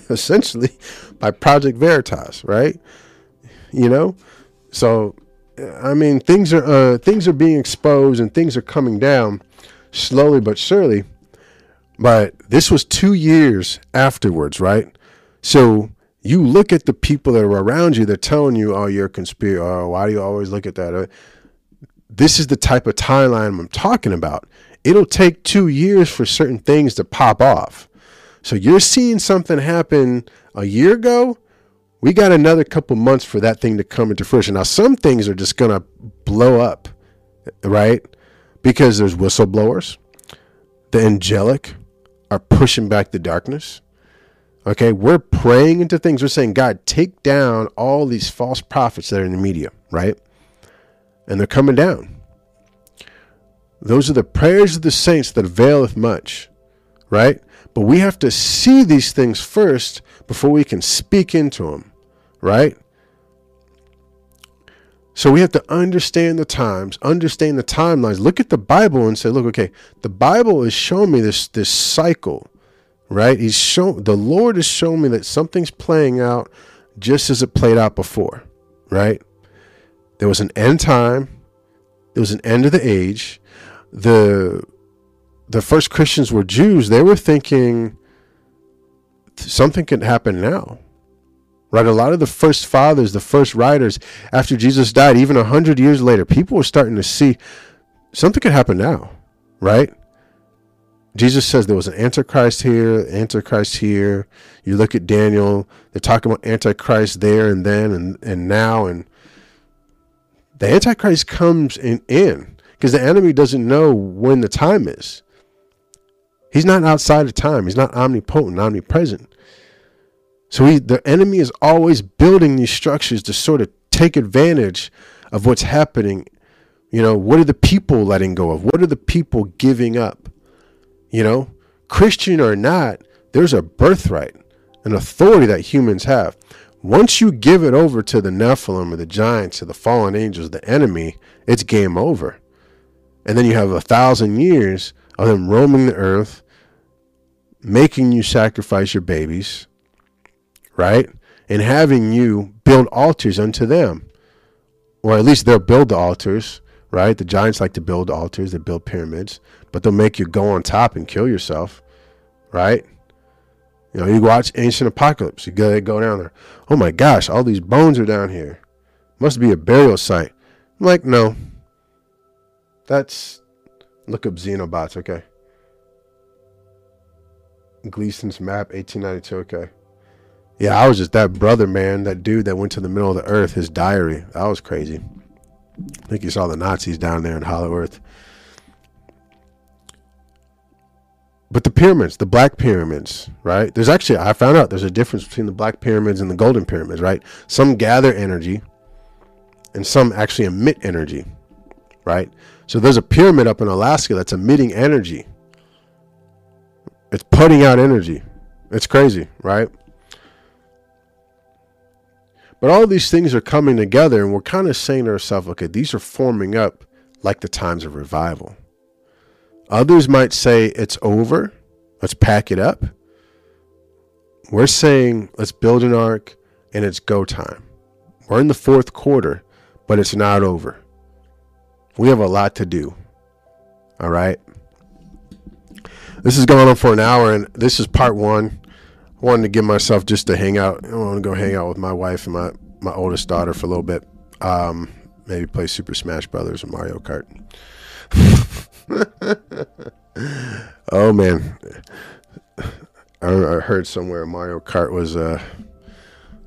essentially by Project Veritas, right? You know, so I mean, things are uh, things are being exposed and things are coming down slowly but surely. But this was two years afterwards, right? So you look at the people that are around you. They're telling you, "Oh, you're a conspiracy. Oh, why do you always look at that?" This is the type of timeline I'm talking about. It'll take two years for certain things to pop off. So you're seeing something happen a year ago. We got another couple months for that thing to come into fruition. Now, some things are just going to blow up, right? Because there's whistleblowers. The angelic are pushing back the darkness. Okay, we're praying into things. We're saying, God, take down all these false prophets that are in the media, right? And they're coming down. Those are the prayers of the saints that availeth much, right? But we have to see these things first before we can speak into them, right? So we have to understand the times, understand the timelines. Look at the Bible and say, look, okay, the Bible is showing me this this cycle, right? He's shown, the Lord is showing me that something's playing out just as it played out before, right? There was an end time. There was an end of the age. The the first Christians were Jews. They were thinking something could happen now, right? A lot of the first fathers, the first writers, after Jesus died, even a hundred years later, people were starting to see something could happen now, right? Jesus says there was an Antichrist here, Antichrist here. You look at Daniel, they're talking about Antichrist there and then and, and now. And the Antichrist comes in, in. Because the enemy doesn't know when the time is. He's not outside of time. He's not omnipotent, omnipresent. So he, the enemy is always building these structures to sort of take advantage of what's happening. You know, what are the people letting go of? What are the people giving up? You know, Christian or not, there's a birthright, an authority that humans have. Once you give it over to the Nephilim or the giants or the fallen angels, the enemy, it's game over. And then you have a thousand years of them roaming the earth, making you sacrifice your babies, right? And having you build altars unto them. Or at least they'll build the altars, right? The giants like to build altars. They build pyramids. But they'll make you go on top and kill yourself, right? You know, you watch Ancient Apocalypse. You go, go down there. Oh, my gosh, all these bones are down here. Must be a burial site. I'm like, no. That's, look up Xenobots, okay. Gleason's map, eighteen ninety-two, okay. Yeah, I was just that brother, man, that dude that went to the middle of the earth, his diary. That was crazy. I think you saw the Nazis down there in Hollow Earth. But the pyramids, the black pyramids, right? There's actually, I found out there's a difference between the black pyramids and the golden pyramids, right? Some gather energy and some actually emit energy, right? So there's a pyramid up in Alaska that's emitting energy. It's putting out energy. It's crazy, right? But all these things are coming together, and we're kind of saying to ourselves, okay, these are forming up like the times of revival. Others might say it's over. Let's pack it up. We're saying let's build an ark and it's go time. We're in the fourth quarter, but it's not over. We have a lot to do. All right. This is going on for an hour, and this is part one. I wanted to give myself just to hang out. I want to go hang out with my wife and my, my oldest daughter for a little bit. Um, maybe play Super Smash Brothers and Mario Kart. Oh, man. I, I heard somewhere Mario Kart was uh,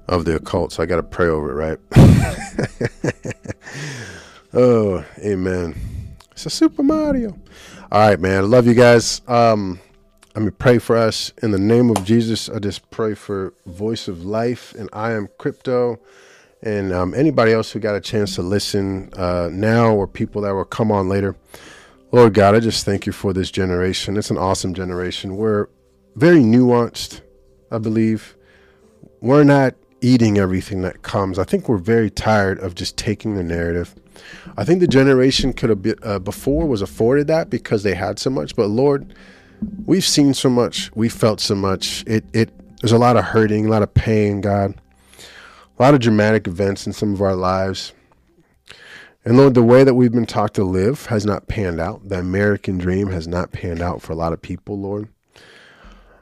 of the occult, so I got to pray over it, right? Oh, amen. It's a Super Mario. All right, man. I love you guys. Um, I mean, pray for us in the name of Jesus. I just pray for Voice of Life and I Am Crypto, and um, anybody else who got a chance to listen uh, now, or people that will come on later. Lord God, I just thank you for this generation. It's an awesome generation. We're very nuanced, I believe. We're not eating everything that comes. I think we're very tired of just taking the narrative. I think the generation could have been, uh, before was afforded that because they had so much. But Lord, we've seen so much, we felt so much. It it there's a lot of hurting, a lot of pain, God, a lot of dramatic events in some of our lives. And Lord, the way that we've been taught to live has not panned out. The American dream has not panned out for a lot of people, Lord.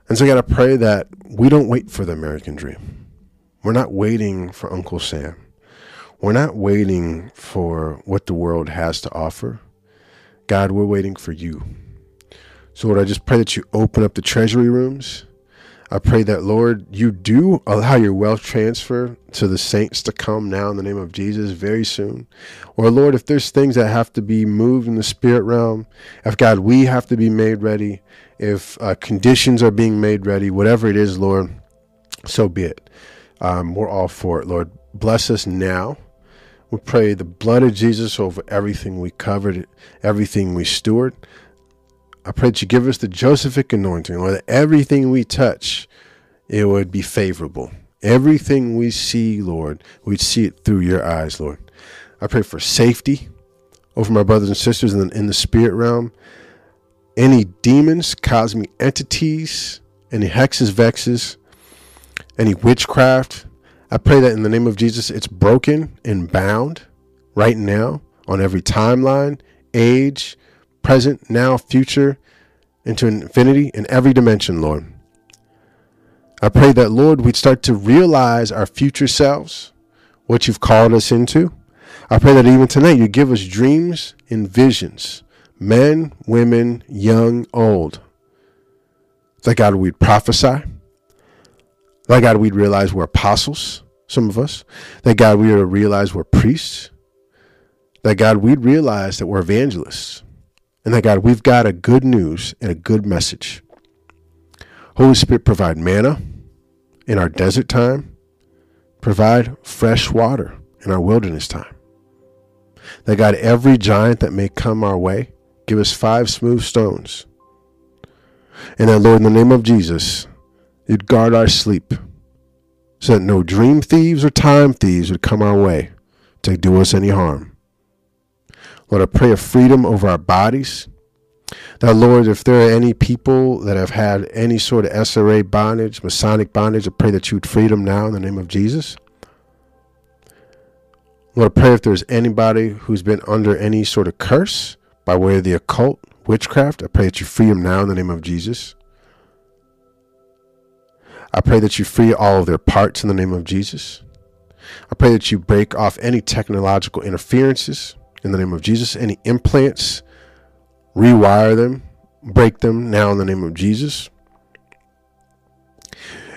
And so I got to pray that we don't wait for the American dream. We're not waiting for Uncle Sam. We're not waiting for what the world has to offer. God, we're waiting for you. So Lord, I just pray that you open up the treasury rooms. I pray that, Lord, you do allow your wealth transfer to the saints to come now in the name of Jesus very soon. Or, Lord, if there's things that have to be moved in the spirit realm, if, God, we have to be made ready, if uh, conditions are being made ready, whatever it is, Lord, so be it. Um, we're all for it, Lord. Bless us now. We pray the blood of Jesus over everything we covered, everything we steward. I pray that you give us the Josephic anointing, Lord, that everything we touch, it would be favorable. Everything we see, Lord, we'd see it through your eyes, Lord. I pray for safety over my brothers and sisters in the, in the spirit realm. Any demons, cosmic entities, any hexes, vexes, any witchcraft, I pray that in the name of Jesus, it's broken and bound right now on every timeline, age, present, now, future, into infinity, in every dimension, Lord. I pray that, Lord, we'd start to realize our future selves, what you've called us into. I pray that even tonight you give us dreams and visions, men, women, young, old. That, God, we'd prophesy. That, God, we'd realize we're apostles, some of us. That, God, we'd realize we're priests. That, God, we'd realize that we're evangelists. And that, God, we've got a good news and a good message. Holy Spirit, provide manna in our desert time. Provide fresh water in our wilderness time. That, God, every giant that may come our way, give us five smooth stones. And that, Lord, in the name of Jesus, you'd guard our sleep so that no dream thieves or time thieves would come our way to do us any harm. Lord, I pray of freedom over our bodies. Now, Lord, if there are any people that have had any sort of S R A bondage, Masonic bondage, I pray that you would free them now in the name of Jesus. Lord, I pray if there's anybody who's been under any sort of curse by way of the occult, witchcraft, I pray that you free them now in the name of Jesus. I pray that you free all of their parts in the name of Jesus. I pray that you break off any technological interferences. In the name of Jesus, any implants, rewire them, break them now in the name of Jesus.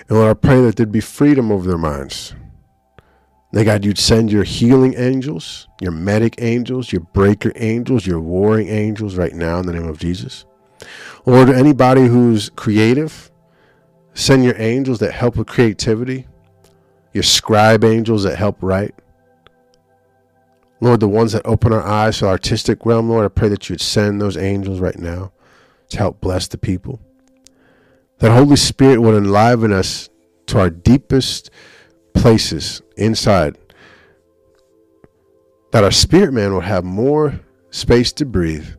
And Lord, I pray that there'd be freedom over their minds. That God, you'd send your healing angels, your medic angels, your breaker angels, your warring angels right now in the name of Jesus. Lord, anybody who's creative, send your angels that help with creativity, your scribe angels that help write. Lord, the ones that open our eyes to the artistic realm, Lord, I pray that you would send those angels right now to help bless the people. That Holy Spirit would enliven us to our deepest places inside. That our spirit man would have more space to breathe.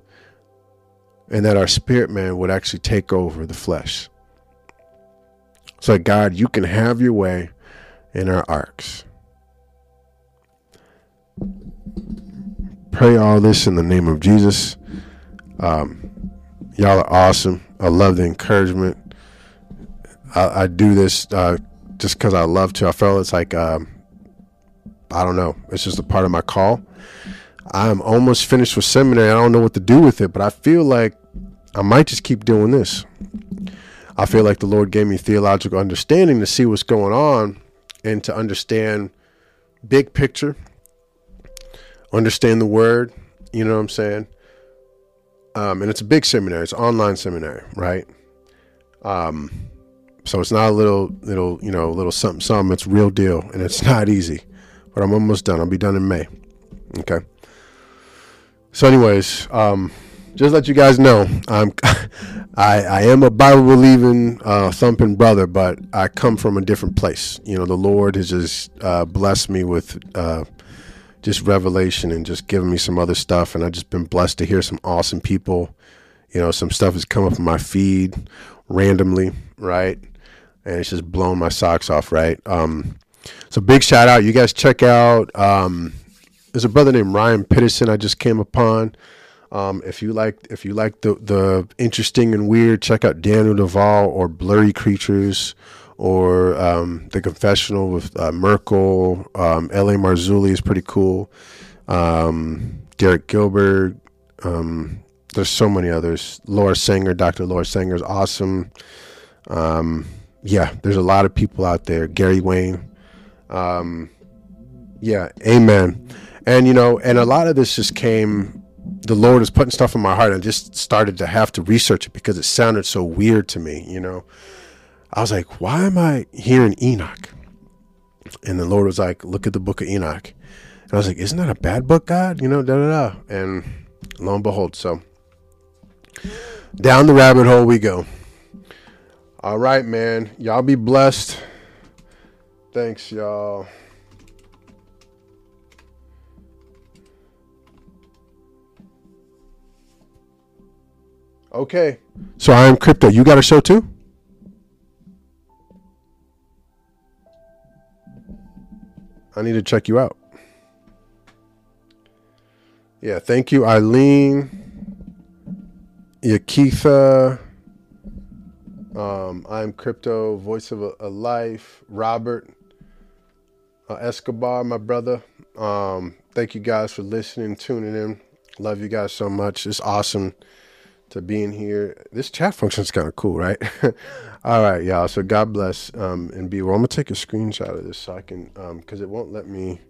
And that our spirit man would actually take over the flesh. It's like, God, you can have your way in our arcs. Pray all this in the name of Jesus. Um, y'all are awesome. I love the encouragement. I, I do this uh, just because I love to. I feel it's like, um, I don't know. It's just a part of my call. I'm almost finished with seminary. I don't know what to do with it, but I feel like I might just keep doing this. I feel like the Lord gave me theological understanding to see what's going on and to understand big picture, understand the word, you know what I'm saying? Um, and it's a big seminary. It's an online seminary, right? Um, so it's not a little, little, you know, little something, something. It's real deal, and it's not easy, but I'm almost done. I'll be done in May. Okay. So anyways, um, just let you guys know, I'm, I, I am a Bible believing, uh, thumping brother, but I come from a different place. You know, the Lord has just, uh, blessed me with, uh, just revelation and just giving me some other stuff. And I've just been blessed to hear some awesome people, you know, some stuff has come up in my feed randomly. Right. And it's just blowing my socks off. Right. Um, so big shout out. You guys check out, um, there's a brother named Ryan Peterson I just came upon. Um, if you like, if you like the, the interesting and weird, check out Daniel Duvall or Blurry Creatures or um, The Confessional with uh, Merkel. Um, L A. Marzulli is pretty cool. Um, Derek Gilbert. Um, there's so many others. Laura Sanger, Doctor Laura Sanger is awesome. Um, yeah, there's a lot of people out there. Gary Wayne. Um, yeah, amen. And, you know, and a lot of this just came, the Lord is putting stuff in my heart. I just started to have to research it because it sounded so weird to me. You know, I was like, why am I hearing Enoch? And the Lord was like, look at the book of Enoch. And I was like, isn't that a bad book, God? You know, da, da, da. And lo and behold, so down the rabbit hole we go. All right, man. Y'all be blessed. Thanks, y'all. Okay, so I am Crypto. You got a show too? I need to check you out. Yeah, thank you, Eileen, Yakitha. Um, I am Crypto, Voice of a, a Life, Robert uh, Escobar, my brother. Um, thank you guys for listening, tuning in. Love you guys so much. It's awesome to be in here. This chat function is kind of cool, right? All right, y'all. So God bless um, and be well. I'm going to take a screenshot of this so I can, because um, it won't let me.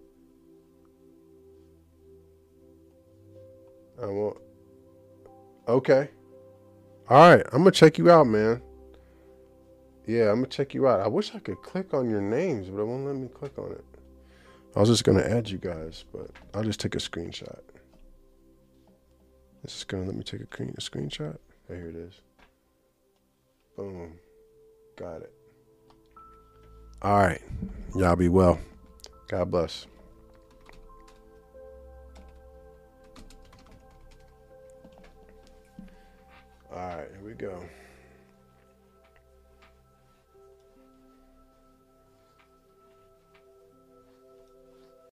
I won't. Okay. All right. I'm going to check you out, man. Yeah, I'm going to check you out. I wish I could click on your names, but it won't let me click on it. I was just going to add you guys, but I'll just take a screenshot. This is going to let me take a, clean, a screenshot. Oh, here it is. Boom. Got it. All right. Y'all be well. God bless. All right. Here we go.